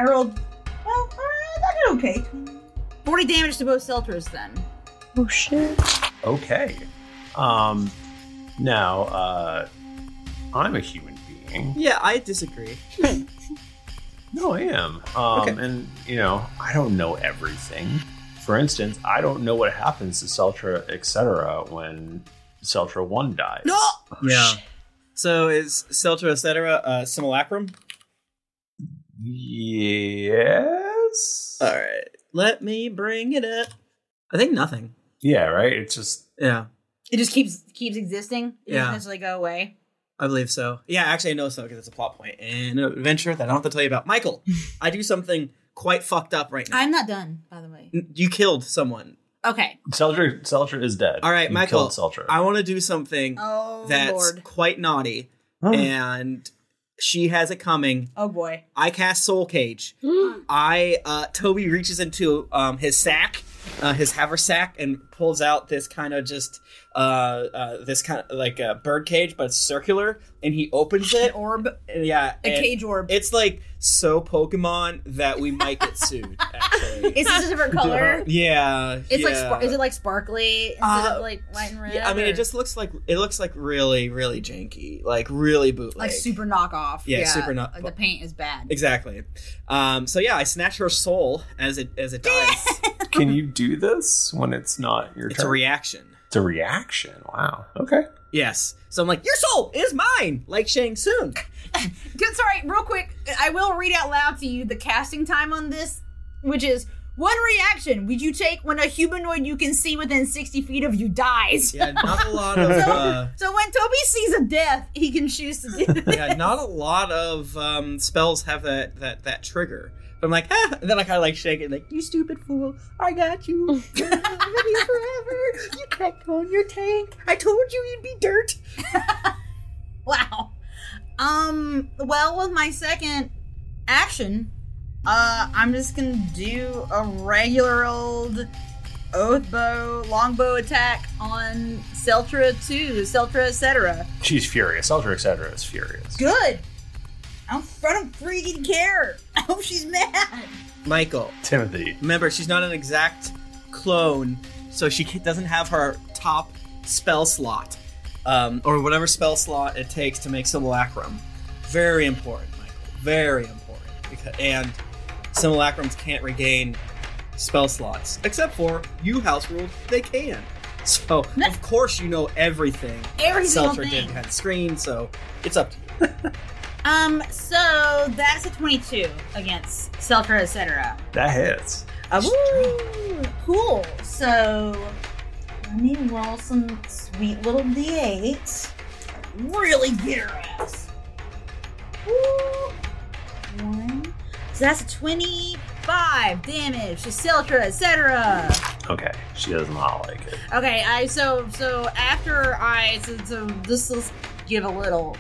rolled. Well, I did okay. 40 damage to both Seltzers then. Oh shit. Okay. Now, I'm a human being. Yeah, I disagree. No, I am. Okay. And you know, I don't know everything. For instance, I don't know what happens to Seltra, etc., when Seltra 1 dies. No. Yeah. So is Seltra, etc., simulacrum? Yes. All right. Let me bring it up. I think nothing. Yeah, right? It's just... Yeah. It just keeps existing? It doesn't necessarily go away? I believe so. Yeah, actually, I know so, because it's a plot point. And an adventure that I don't have to tell you about. Michael, I do something quite fucked up right now. I'm not done, by the way. You killed someone. Okay. Seltra is dead. All right, you Michael, I want to do something that's Lord. Quite naughty. Oh. And... She has it coming. Oh, boy. I cast Soul Cage. Toby reaches into his sack, his haversack, and pulls out this kind of just, this kind of like a bird cage, but it's circular, and he opens it. An orb? Yeah. A cage orb. It's like so Pokemon that we might get sued, actually. It's just a different color? Yeah. It's like, is it like sparkly instead of like white and red? Yeah, I mean, it just looks like, really, really janky. Like really bootleg. Like super knockoff. Yeah, super not. Like the paint is bad. Exactly. So yeah, I snatch her soul as it dies. Can you do this when it's not your turn? It's a reaction. It's a reaction. Wow. Okay. Yes. So I'm like, your soul is mine, like Shang Tsung. Sorry, real quick, I will read out loud to you the casting time on this, which is. One reaction would you take when a humanoid you can see within 60 feet of you dies? Yeah, not a lot of... So when Toby sees a death, he can choose to do this. Yeah, not a lot of spells have that trigger. But I'm like, ah! And then I kind of like shake it, like, you stupid fool, I got you. You're gonna be here forever. You cracked on your tank. I told you you'd be dirt. Wow. Well, with my second action... I'm just gonna do a regular old oath bow, longbow attack on Seltra 2, Seltra, etc. She's furious. Seltra, etc. is furious. Good. I don't freaking care. I hope she's mad. Michael. Timothy. Remember, she's not an exact clone, so she doesn't have her top spell slot, or whatever spell slot it takes to make simulacrum. Very important, Michael. Very important. And... simulacrums can't regain spell slots, except for you house ruled they can. So of course you know everything. Every single thing. Seltzer didn't have the screen, so it's up to you. So that's a 22 against Seltzer, etc. That hits. Ooh, cool. So let me roll some sweet little d8. Really get her ass. Ooh. One. So that's a 25 damage to Seltzer, etc. Okay, she does not like it. Okay, so this will give a little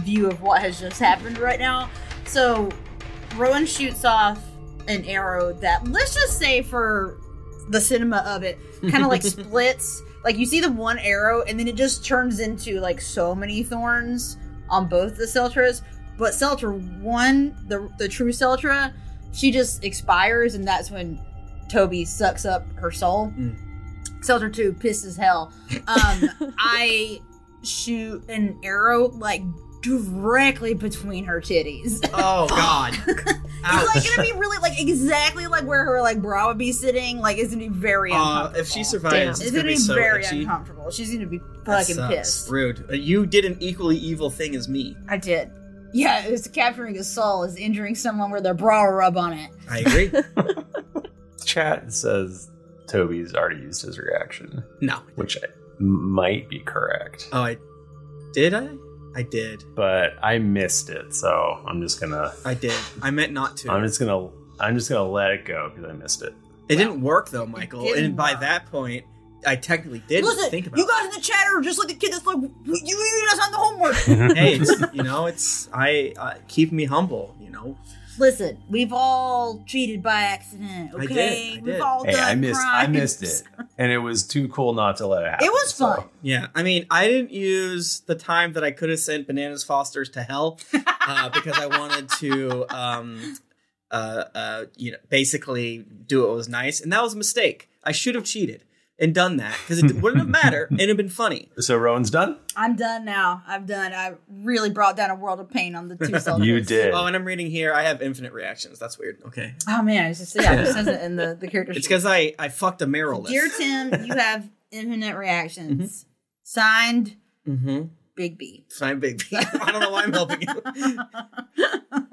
view of what has just happened right now. So Rowan shoots off an arrow that, let's just say for the cinema of it, kind of like splits. Like you see the one arrow and then it just turns into like so many thorns on both the Seltras. But Seltra 1, the true Seltra, she just expires, and that's when Toby sucks up her soul. Seltra 2 pissed as hell. I shoot an arrow like directly between her titties. Oh god. It's like gonna be really like exactly like where her like bra would be sitting. Like it's gonna be very uncomfortable. If she survives, It's gonna be so itchy. Uncomfortable. She's gonna be fucking pissed. Rude. You did an equally evil thing as me. I did. Yeah, it's capturing a soul is injuring someone with their bra rub on it. I agree. Chat says Toby's already used his reaction. No. Which might be correct. Oh, I did. But I missed it, so I'm just gonna... I did. I meant not to. I'm just gonna let it go, because I missed it. It didn't work, though, Michael. And by that point... I technically didn't think about it. You guys in the chat are just like a kid that's like, you guys on the homework. Hey, I keep me humble, you know. Listen, we've all cheated by accident, okay? I did. We've all done crimes. I missed it, and it was too cool not to let it happen. It was fun. Yeah, I mean, I didn't use the time that I could have sent Bananas Fosters to hell because I wanted to, basically do what was nice, and that was a mistake. I should have cheated. And done that, because it wouldn't have mattered and it'd been funny. So Rowan's done? I'm done now. I really brought down a world of pain on the two soldiers. You did. Oh, and I'm reading here. I have infinite reactions. That's weird. Okay. Oh, man. It's just, it says it in the character sheet. It's because I fucked a Merrill list. Dear Tim, you have infinite reactions. Mm-hmm. Signed, Bigby. Signed, Bigby. I don't know why I'm helping you.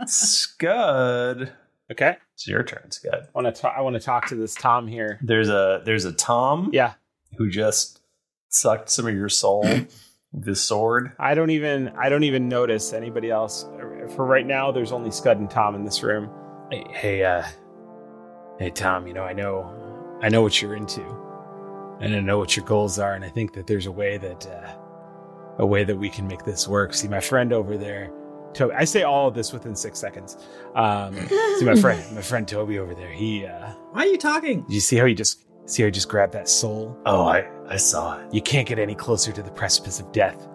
Scud. Okay. It's your turn, Scud. I want to talk to this Tom here. There's a Tom who just sucked some of your soul with his sword. I don't even notice anybody else. For right now, there's only Scud and Tom in this room. Hey Tom, I know what you're into. And I know what your goals are, and I think that there's a way that we can make this work. See, my friend over there, Toby, I say all of this within 6 seconds. See my friend Toby over there. He. Why are you talking? Did you see how he just grabbed that soul? Oh, I saw it. You can't get any closer to the precipice of death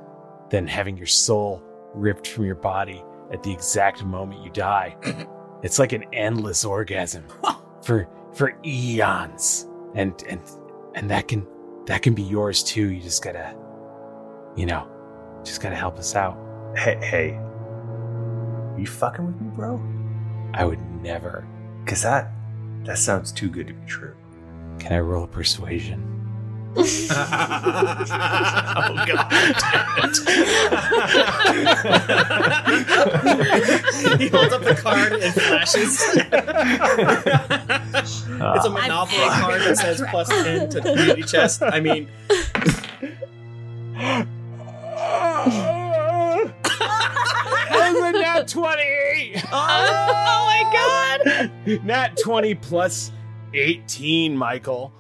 than having your soul ripped from your body at the exact moment you die. It's like an endless orgasm for eons, and that can be yours too. You just gotta, help us out. Hey. You fucking with me, bro? I would never. Because that sounds too good to be true. Can I roll persuasion? Oh, God. He holds up the card and flashes. It's a Monopoly card that says plus 10 to community chest. I mean... Nat 20! Oh my god! Nat 20 plus 18, Michael.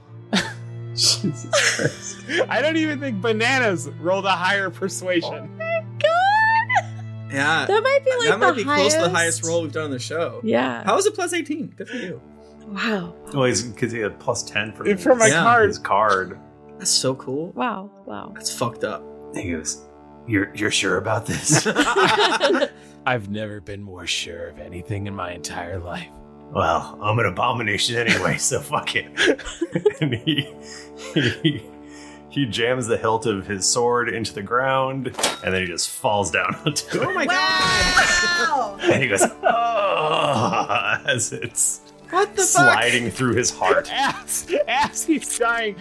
Jesus Christ. I don't even think Bananas rolled a higher persuasion. Oh my god! Yeah. That might be like that the might be highest. Close to the highest roll we've done on the show. Yeah. How is it plus 18? Good for you. Wow. Well, because he had plus 10 for my card. His card. That's so cool. Wow. That's fucked up. He goes, You're sure about this? I've never been more sure of anything in my entire life. Well, I'm an abomination anyway, so fuck it. And he jams the hilt of his sword into the ground, and then he just falls down onto it. Oh my god! And he goes, oh, as it's what the sliding fuck? Through his heart. As he's dying.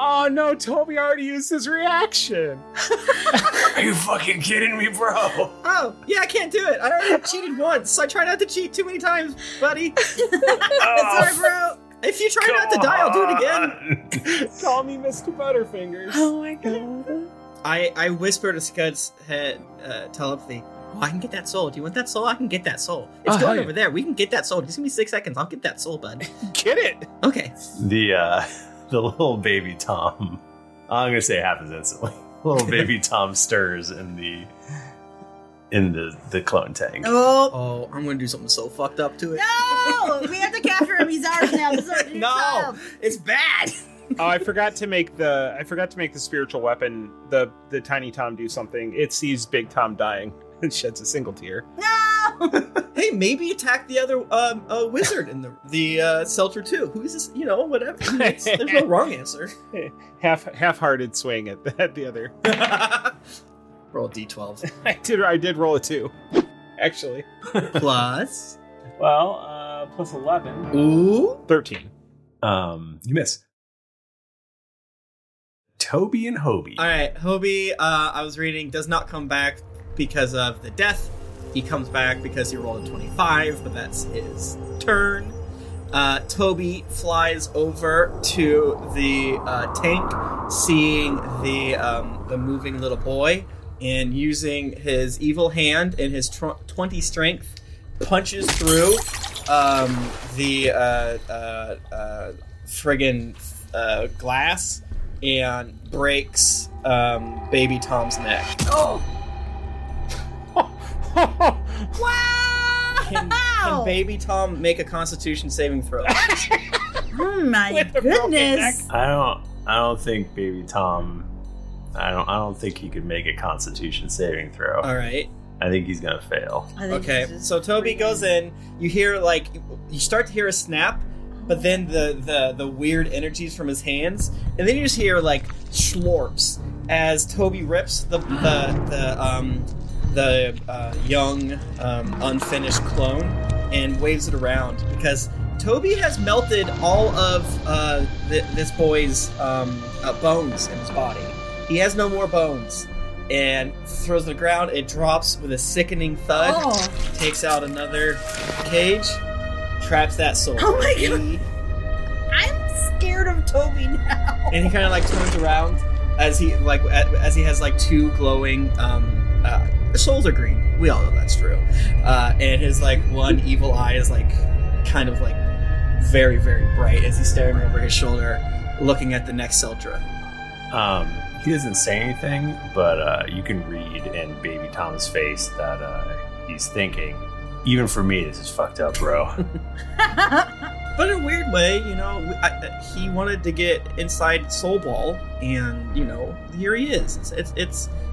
Oh no, Toby already used his reaction. Are you fucking kidding me, bro? Oh, yeah, I can't do it. I already cheated once. I try not to cheat too many times, buddy. Sorry, bro. If you try not to die, I'll do it again. Call me Mr. Butterfingers. Oh my god. I whispered to Scud's head telepathy. Oh, I can get that soul. Do you want that soul? I can get that soul. It's going over there. We can get that soul. Just give me 6 seconds. I'll get that soul, bud. Get it. Okay. The little baby Tom. I'm gonna say it happens instantly. Little baby Tom stirs in the clone tank. Oh, I'm gonna do something so fucked up to it. No, we have to capture him. He's ours now. This is our new child. It's bad. Oh, I forgot to make the spiritual weapon, the tiny Tom, do something. It sees big Tom dying and sheds a single tear. No. Hey, maybe attack the other wizard in the Seltzer too. Who is this? You know, whatever. There's no wrong answer. Half-hearted swing at the other. Roll a d12. I did roll a 2, actually. Plus? Well, plus 11. Ooh. 13. You miss. Toby and Hobie. All right, Hobie, I was reading, does not come back because of the death. He comes back because he rolled a 25, but that's his turn. Toby flies over to the tank, seeing the moving little boy, and using his evil hand and his 20 strength, punches through the friggin' glass and breaks baby Tom's neck. Oh! Wow! Can baby Tom make a Constitution saving throw? Oh my goodness! I don't think baby Tom. I don't think he could make a Constitution saving throw. All right. I think he's gonna fail. Okay. So Toby goes in. You hear you start to hear a snap, but then the weird energies from his hands, and then you just hear schlorps as Toby rips the young, unfinished clone and waves it around, because Toby has melted all of this boy's bones in his body. He has no more bones, and throws it to the ground. It drops with a sickening thud, takes out another cage, traps that soul. Oh my god! I'm scared of Toby now. And he kind of turns around as he has two glowing souls are green. We all know that's true. And his one evil eye is kind of very, very bright as he's staring over his shoulder, looking at the next Seltra. He doesn't say anything, but you can read in baby Tom's face that he's thinking, even for me, this is fucked up, bro. But in a weird way, you know, he wanted to get inside Soul Ball, and you know, here he is.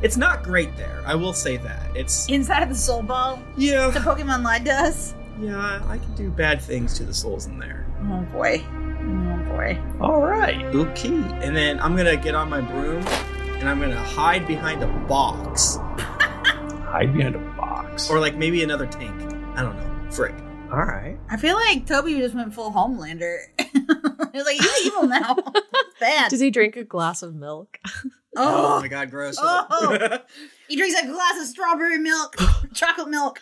It's not great there. I will say that it's inside of the Soul Ball. Yeah, the Pokemon lied to us. Yeah, I can do bad things to the souls in there. Oh boy, oh boy. All right, okay. And then I'm gonna get on my broom, and I'm gonna hide behind a box. Hide behind a box, or maybe another tank. I don't know. Frick. All right. I feel like Toby just went full Homelander. He's he's evil now. Bad. Does he drink a glass of milk? Oh my god, gross. Oh. He drinks a glass of strawberry milk, chocolate milk.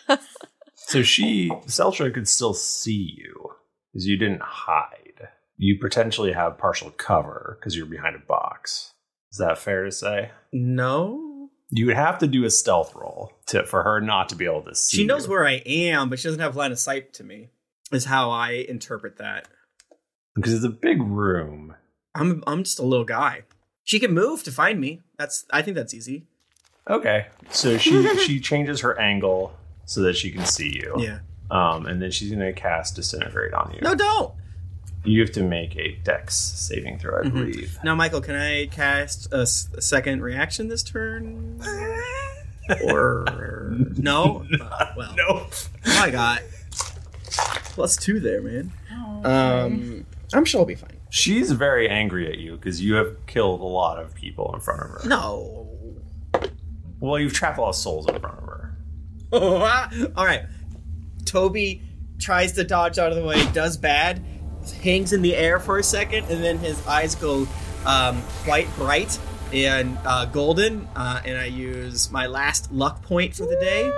So Seltra could still see you because you didn't hide. You potentially have partial cover because you're behind a box. Is that fair to say? No. You would have to do a stealth roll for her not to be able to see. She knows where I am, but she doesn't have line of sight to me, is how I interpret that. Because it's a big room. I'm just a little guy. She can move to find me. I think that's easy. Okay. So she changes her angle so that she can see you. Yeah. And then she's going to cast Disintegrate on you. No, don't! You have to make a Dex saving throw, I believe. Mm-hmm. Now, Michael, can I cast a second reaction this turn? Or no? Nope. I got +2 there, man. I'm sure I'll be fine. She's very angry at you because you have killed a lot of people in front of her. No. Well, you've trapped a lot of souls in front of her. All right. Toby tries to dodge out of the way, does bad. Hangs in the air for a second, and then his eyes go quite bright and golden, and I use my last luck point for the day,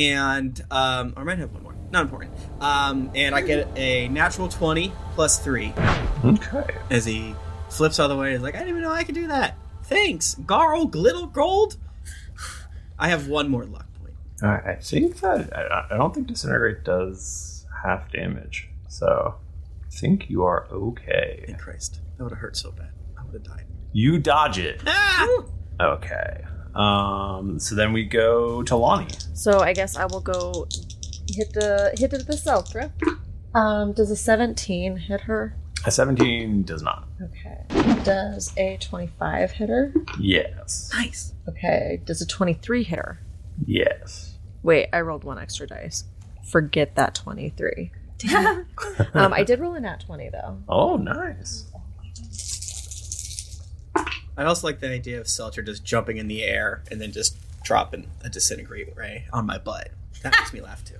and I might have one more. Not important. And I get a natural 20 plus 3. Okay. As he flips out of the way, he's like, I didn't even know I could do that. Thanks, Garl Glittle Gold. I have one more luck point. All right. So you said, I don't think Disintegrate does half damage. So I think you are okay. Hey, Christ. That would have hurt so bad. I would have died. You dodge it. Ah! Okay. So then we go to Lonnie. So I guess I will go... Hit the Seltra. Does a 17 hit her? A 17 does not. Okay. Does a 25 hit her? Yes. Nice. Okay. Does a 23 hit her? Yes. Wait, I rolled one extra dice. Forget that 23. Damn. I did roll a nat 20 though. Oh, nice. I also like the idea of Seltra just jumping in the air and then just dropping a disintegrate ray on my butt. That makes me laugh too.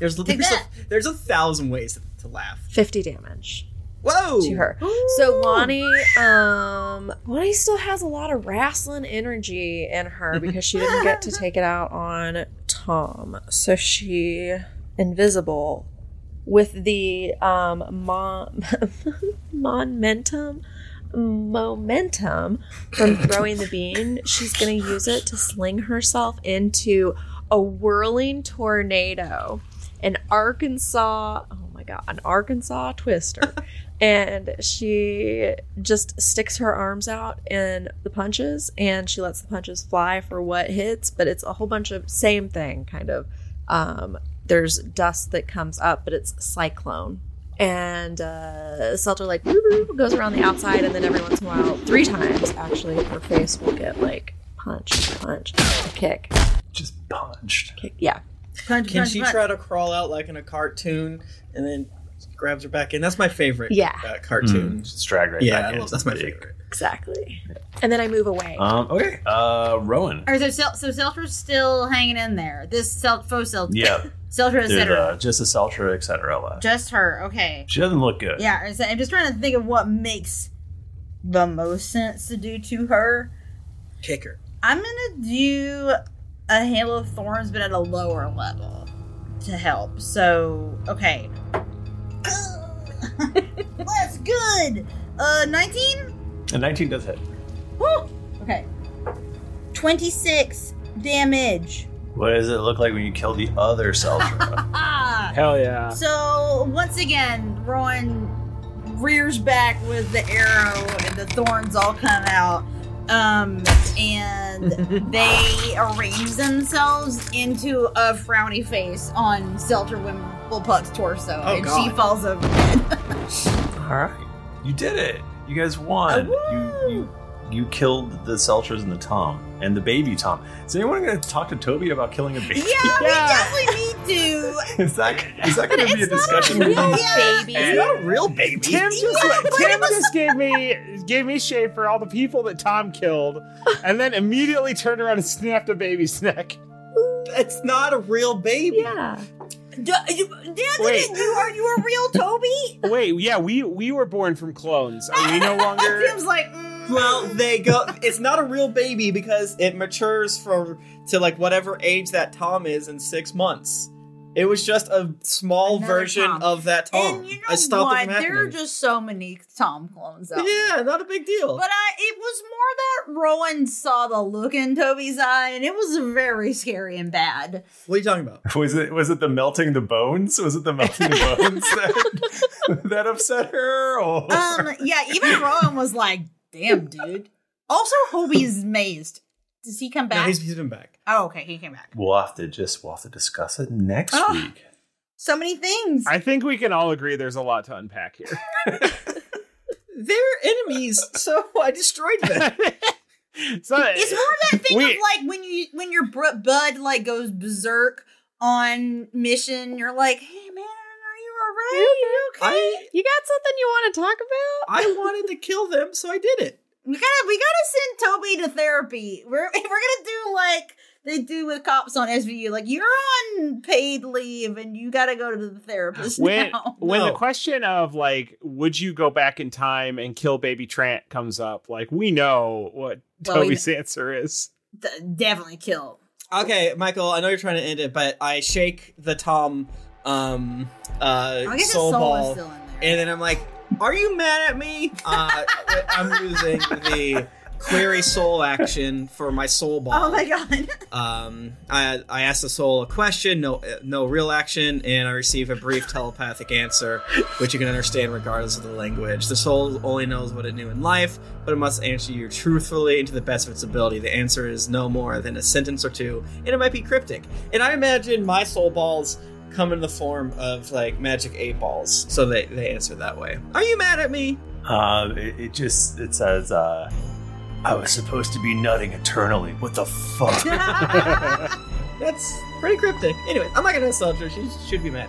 There's a thousand ways to laugh. 50 damage. Whoa! To her. Ooh. So Lonnie still has a lot of wrestling energy in her because she didn't get to take it out on Tom. So she invisible with the momentum from throwing the bean. She's going to use it to sling herself into a whirling tornado, an Arkansas twister. And she just sticks her arms out in the punches, and she lets the punches fly for what hits, but it's a whole bunch of same thing, kind of. There's dust that comes up, but it's cyclone. And Seltzer, like, goes around the outside, and then every once in a while, 3 times, actually, her face will get, like, punch, kick. Just punched. Kick, yeah. Can she try to crawl out like in a cartoon and then grabs her back in? That's my favorite cartoon. Just drag right back in. Yeah, that's my favorite. Exactly. And then I move away. Okay. Rowan. Or so Seltra's still hanging in there. This faux Seltra. Yeah. Seltra, et cetera. Just a Seltra, et cetera. Just her. Okay. She doesn't look good. Yeah. I'm just trying to think of what makes the most sense to do to her. Kick her. I'm going to do a Halo of Thorns, but at a lower level to help. So, okay. That's good! 19? A 19 does hit. Woo! Okay. 26 damage. What does it look like when you kill the other Seltra? Hell yeah. So, once again, Rowan rears back with the arrow and the thorns all come out. And they arrange themselves into a frowny face on Seltzer Wimblepuck's torso, she falls over dead. All right, you did it. You guys won. You killed the Seltzers and the Tom and the baby Tom. Is anyone going to talk to Toby about killing a baby? Yeah, we definitely need to. Is that going to be a discussion? Baby. It's not a real baby. Tim just gave me shade for all the people that Tom killed, and then immediately turned around and snapped a baby's neck. It's not a real baby. Yeah. Wait. You are real Toby? Wait, yeah, we were born from clones. Are we no longer? Tim's like. Well, they go. It's not a real baby because it matures to like whatever age that Tom is in 6 months. It was just a small version of that Tom. And you know what? There are just so many Tom clones out there. Yeah, not a big deal. But it was more that Rowan saw the look in Toby's eye, and it was very scary and bad. What are you talking about? Was it the melting the bones? Was it the melting the bones that upset her? Or? Yeah, even Rowan was like, damn, dude. Also, Hobie's mazed. Does he come back? No, he's been back. Oh, okay, he came back. We'll have to discuss it next week. So many things. I think we can all agree there's a lot to unpack here. They're enemies, so I destroyed them. It's more that thing of like when your bud like goes berserk on mission. You're like, hey man. All right, okay. You got something you want to talk about? I wanted to kill them, so I did it. We gotta send Toby to therapy. We're gonna do like they do with cops on SVU. Like, you're on paid leave and you got to go to the therapist now. When the question of, like, would you go back in time and kill baby Trant comes up, like, we know what Toby's answer is. Definitely kill. Okay, Michael, I know you're trying to end it, but I shake the Tom soul ball. Still in there. And then I'm like, are you mad at me? I'm using the query soul action for my soul ball. Oh my god. I asked the soul a question, no real action, and I receive a brief telepathic answer, which you can understand regardless of the language. The soul only knows what it knew in life, but it must answer you truthfully and to the best of its ability. The answer is no more than a sentence or two, and it might be cryptic. And I imagine my soul balls come in the form of, like, magic 8 balls, so they answer that way. Are you mad at me? It says, I was supposed to be nutting eternally. What the fuck? That's pretty cryptic. Anyway, I'm not gonna insult her. She should be mad.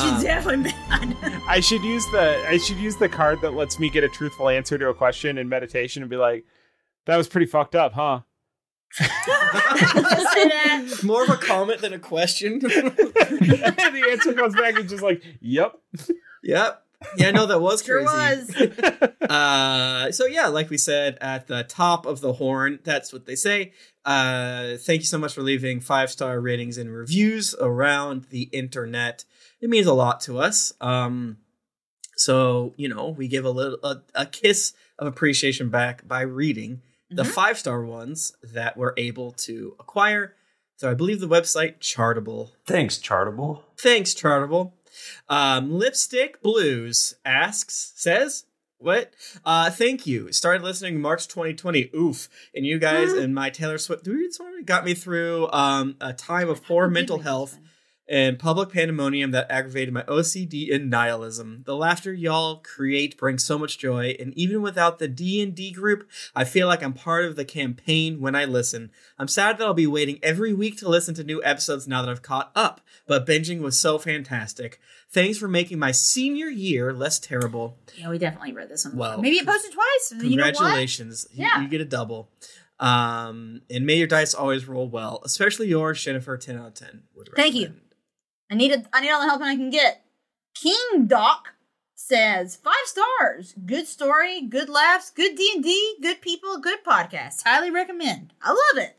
She's definitely mad. I should use the card that lets me get a truthful answer to a question in meditation and be like, that was pretty fucked up, huh? More of a comment than a question. The answer comes back and just like, yep. Yeah, no, that was crazy. Sure was. So yeah, like we said at the top of the horn, that's what they say. Thank you so much for leaving 5-star ratings and reviews around the internet. It means a lot to us. So, you know, we give a kiss of appreciation back by reading the 5-star ones that we're able to acquire. So I believe the website Chartable. Thanks, Chartable. Lipstick Blues says, what? Thank you. Started listening March 2020. Oof. And you guys and my Taylor Swift got me through a time of poor mental health and public pandemonium that aggravated my OCD and nihilism. The laughter y'all create brings so much joy, and even without the D&D group, I feel like I'm part of the campaign when I listen. I'm sad that I'll be waiting every week to listen to new episodes now that I've caught up, but binging was so fantastic. Thanks for making my senior year less terrible. Yeah, we definitely read this one. Well, maybe it posted twice. Congratulations. You know what? Yeah. You get a double. And may your dice always roll well, especially yours, Jennifer, 10 out of 10. Thank you. I need all the help I can get. King Doc says, 5 stars. Good story, good laughs, good D&D, good people, good podcast. Highly recommend. I love it.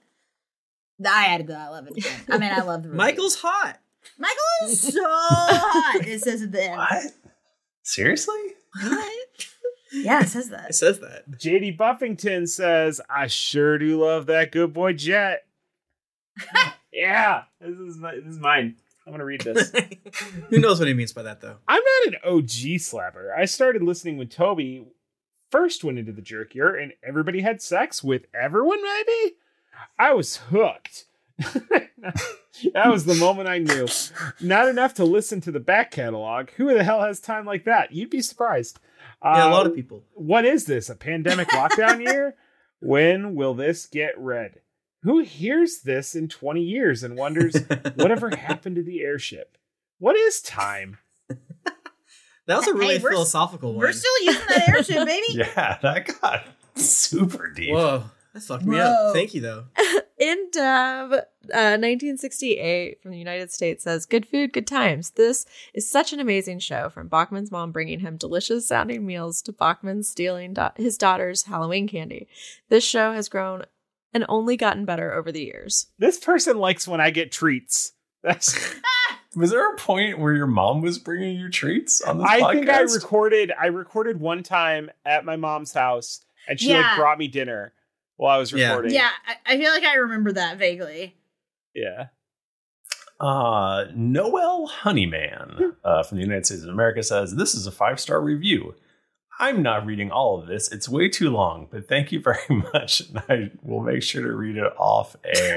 I added that. I love it again. I mean, I love the review. Michael's hot. Michael is so hot. It says at the end. What? Seriously? What? Yeah, it says that. It says that. JD Buffington says, I sure do love that good boy Jet. Yeah, this is mine. I'm going to read this. Who knows what he means by that, though? I'm not an OG slapper. I started listening when Toby first went into the jerk year, and everybody had sex with everyone, maybe? I was hooked. That was the moment I knew. Not enough to listen to the back catalog. Who the hell has time like that? You'd be surprised. Yeah, a lot of people. What is this, a pandemic lockdown year? When will this get read? Who hears this in 20 years and wonders whatever happened to the airship? What is time? That was a really philosophical one. We're still using that airship, baby. Yeah, that got super deep. Whoa, that fucked me up. Thank you, though. In Dub, 1968 from the United States says, good food, good times. This is such an amazing show, from Bachman's mom bringing him delicious sounding meals to Bachman stealing his daughter's Halloween candy. This show has grown and only gotten better over the years. This person likes when I get treats. Was there a point where your mom was bringing you treats on this podcast? I think I recorded one time at my mom's house, and she brought me dinner while I was recording. Yeah, I feel like I remember that vaguely. Yeah. Noel Honeyman from the United States of America says, this is a 5-star review. I'm not reading all of this. It's way too long, but thank you very much. And I will make sure to read it off air.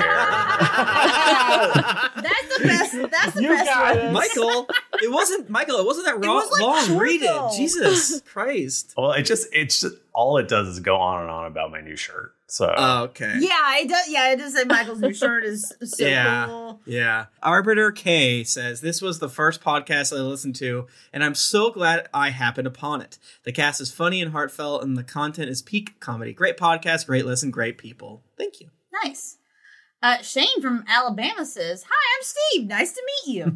That's the best one. Michael, it wasn't that wrong. It was like long. Read it. Jesus Christ. Well, it's just all it does is go on and on about my new shirt. So okay. Yeah, it does. Yeah, it does say Michael's new shirt is so cool. Yeah. Arbiter K says, this was the first podcast I listened to, and I'm so glad I happened upon it. The cast is funny and heartfelt, and the content is peak comedy. Great podcast, great listen, great people. Thank you. Nice. Shane from Alabama says, "Hi, I'm Steve. Nice to meet you."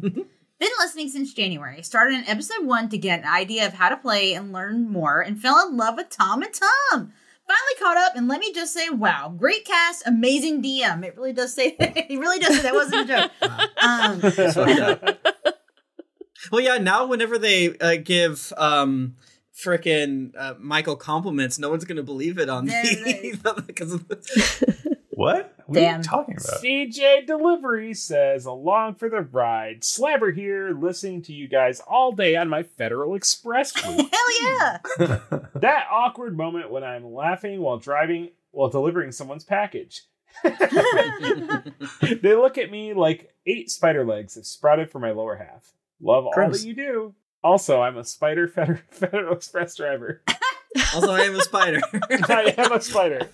Been listening since January. Started in episode 1 to get an idea of how to play and learn more, and fell in love with Tom and Tom. Finally caught up, and let me just say, wow, great cast, amazing DM. It really does say that. It really does say that. Wasn't a joke. Well, yeah, now whenever they give Michael compliments, no one's going to believe it on me. What? What are you talking about? CJ Delivery says, along for the ride. Slabber here, listening to you guys all day on my Federal Express. Hell yeah! That awkward moment when I'm laughing while driving, while delivering someone's package. They look at me like 8 spider legs have sprouted from my lower half. Love all that you do. Also, I'm a spider Federal Express driver. Also, I am a spider. I am a spider.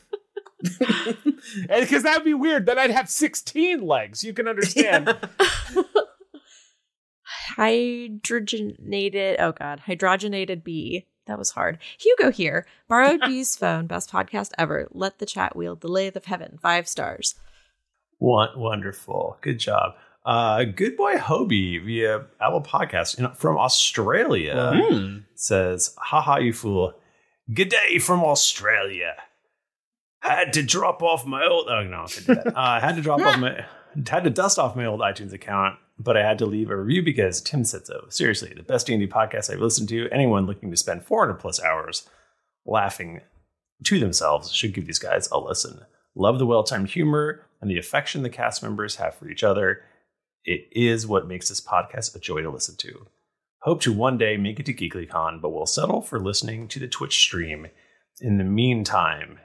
Because that would be weird. Then I'd have 16 legs. You can understand. Yeah. Hydrogenated bee. That was hard. Hugo here. Borrowed bee's phone. Best podcast ever. Let the chat wheel. The lathe of heaven. 5 stars. Wonderful. Good job. Good boy Hobie via Apple Podcast from Australia says, haha, you fool. Good day from Australia. Had to dust off my old iTunes account, but I had to leave a review because Tim said so. Seriously, the best indie podcast I've listened to. Anyone looking to spend 400 plus hours laughing to themselves should give these guys a listen. Love the well-timed humor and the affection the cast members have for each other. It is what makes this podcast a joy to listen to. Hope to one day make it to GeeklyCon, but we'll settle for listening to the Twitch stream. In the meantime,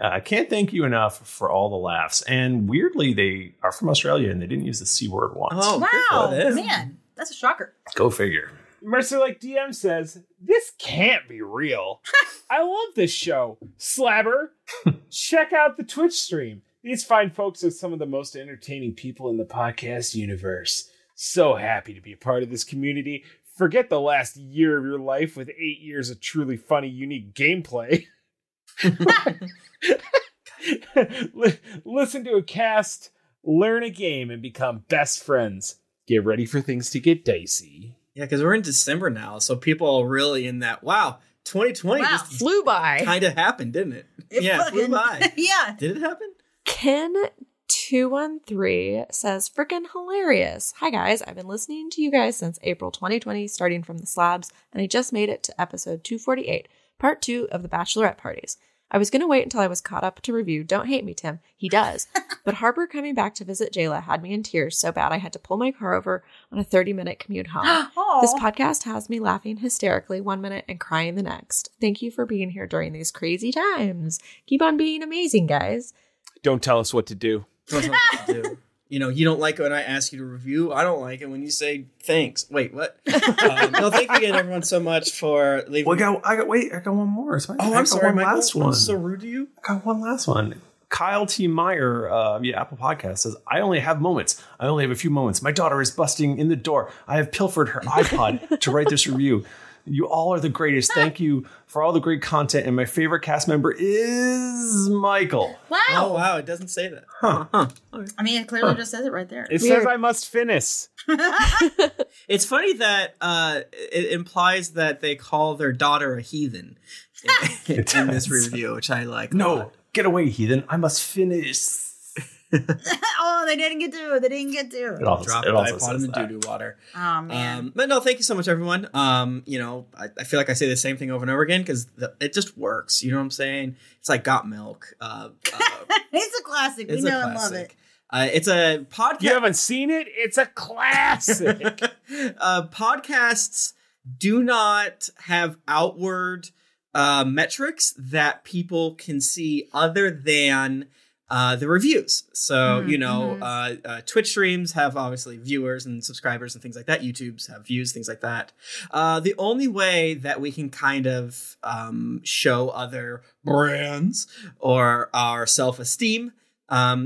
I can't thank you enough for all the laughs. And weirdly, they are from Australia and they didn't use the C word once. Oh, wow. Man, that's a shocker. Go figure. Mercer Like DM says, this can't be real. I love this show. Slabber, check out the Twitch stream. These fine folks are some of the most entertaining people in the podcast universe. So happy to be a part of this community. Forget the last year of your life with 8 years of truly funny, unique gameplay. Listen to a cast, learn a game, and become best friends. Get ready for things to get dicey. Yeah, because we're in December now, so people are really in that. Wow, 2020 just flew by. Kind of happened, didn't it? Flew by. Yeah. Did it happen? Ken213 says, freaking hilarious. Hi, guys. I've been listening to you guys since April 2020, starting from the slabs, and I just made it to episode 248, part 2 of the Bachelorette Parties. I was going to wait until I was caught up to review. Don't hate me, Tim. He does. But Harper coming back to visit Jayla had me in tears so bad I had to pull my car over on a 30-minute commute home. This podcast has me laughing hysterically one minute and crying the next. Thank you for being here during these crazy times. Keep on being amazing, guys. Don't tell us what to do. Don't tell us what to do. You know, you don't like it when I ask you to review. I don't like it when you say thanks. Wait, what? No, thank you again, everyone, so much for leaving. Well, I got one more. I'm sorry, Michael. I'm so rude to you. I got one last one. Kyle T. Meyer via Apple Podcast says, I only have a few moments. My daughter is busting in the door. I have pilfered her iPod to write this review. You all are the greatest. Thank you for all the great content. And my favorite cast member is Michael. Wow. Oh, wow. It doesn't say that. Huh. I mean, it clearly just says it right there. It says I must finish. It's funny that it implies that they call their daughter a heathen in this review, which I like. No, get away, heathen. I must finish. Oh, they didn't get to. It also I bought them in doo-doo water. Oh, man. But no, thank you so much, everyone. You know, I feel like I say the same thing over and over again because it just works. You know what I'm saying? It's like Got Milk. It's a classic. It's we know and love it. It's a podcast. You haven't seen it? It's a classic. Podcasts do not have outward metrics that people can see other than the reviews. So, Twitch streams have obviously viewers and subscribers and things like that. YouTubes have views, things like that. The only way that we can kind of show other brands or our self-esteem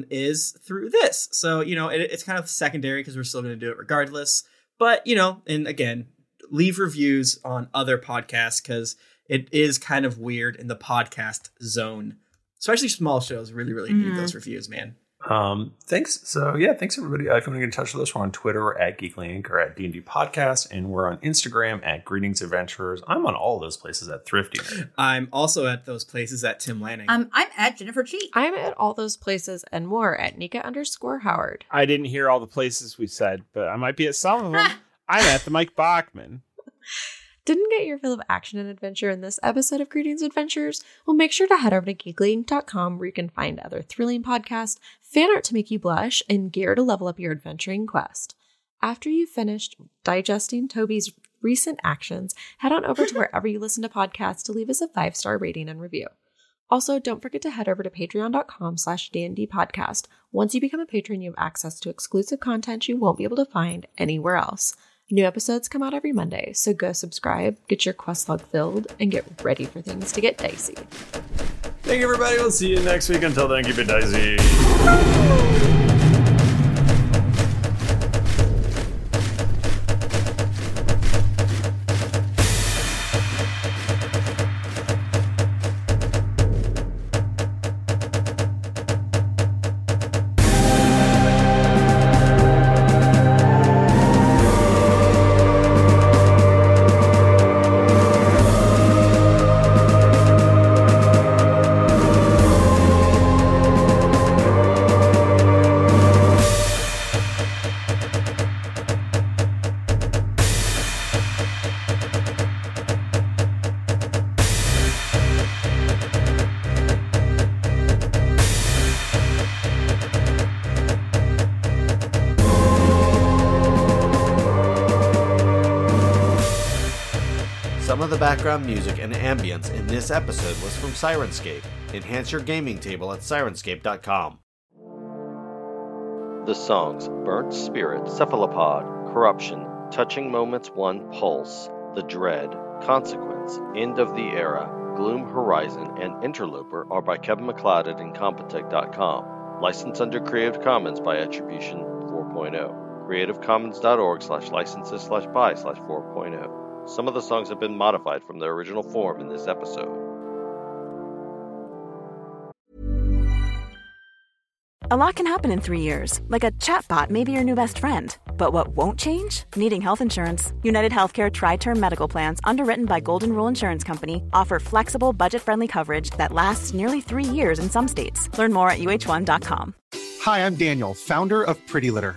is through this. So, you know, it's kind of secondary because we're still going to do it regardless. But, you know, and again, leave reviews on other podcasts because it is kind of weird in the podcast zone. Especially small shows really, really need those reviews, man. Thanks. So yeah, thanks everybody. If you want to get in touch with us, we're on Twitter, we're at Geekly Inc. or at D&D Podcast, and we're on Instagram at Greetings Adventurers. I'm on all those places at Thrifty. I'm also at those places at Tim Lanning. I'm at Jennifer Cheek. I'm at all those places and more at Nika_Howard. I didn't hear all the places we said, but I might be at some of them. I'm at the Mike Bachman. Didn't get your fill of action and adventure in this episode of Greetings Adventures? Well, make sure to head over to geeklyinc.com where you can find other thrilling podcasts, fan art to make you blush, and gear to level up your adventuring quest. After you've finished digesting Toby's recent actions, head on over to wherever you listen to podcasts to leave us a 5-star rating and review. Also, don't forget to head over to patreon.com/DND podcast. Once you become a patron, you have access to exclusive content you won't be able to find anywhere else. New episodes come out every Monday, so go subscribe, get your quest log filled, and get ready for things to get dicey. Thank you, everybody. We'll see you next week. Until then, keep it dicey. Background music and ambience in this episode was from Sirenscape. Enhance your gaming table at Sirenscape.com. The songs Burnt Spirit, Cephalopod, Corruption, Touching Moments 1, Pulse, The Dread, Consequence, End of the Era, Gloom Horizon, and Interloper are by Kevin MacLeod at Incompetech.com. Licensed under Creative Commons by Attribution 4.0. CreativeCommons.org/licenses/by/4.0. Some of the songs have been modified from their original form in this episode. A lot can happen in 3 years, like a chatbot may be your new best friend. But what won't change? Needing health insurance. United Healthcare Tri-Term Medical Plans, underwritten by Golden Rule Insurance Company, offer flexible, budget-friendly coverage that lasts nearly 3 years in some states. Learn more at UH1.com. Hi, I'm Daniel, founder of Pretty Litter.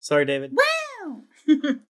Sorry, David. Wow!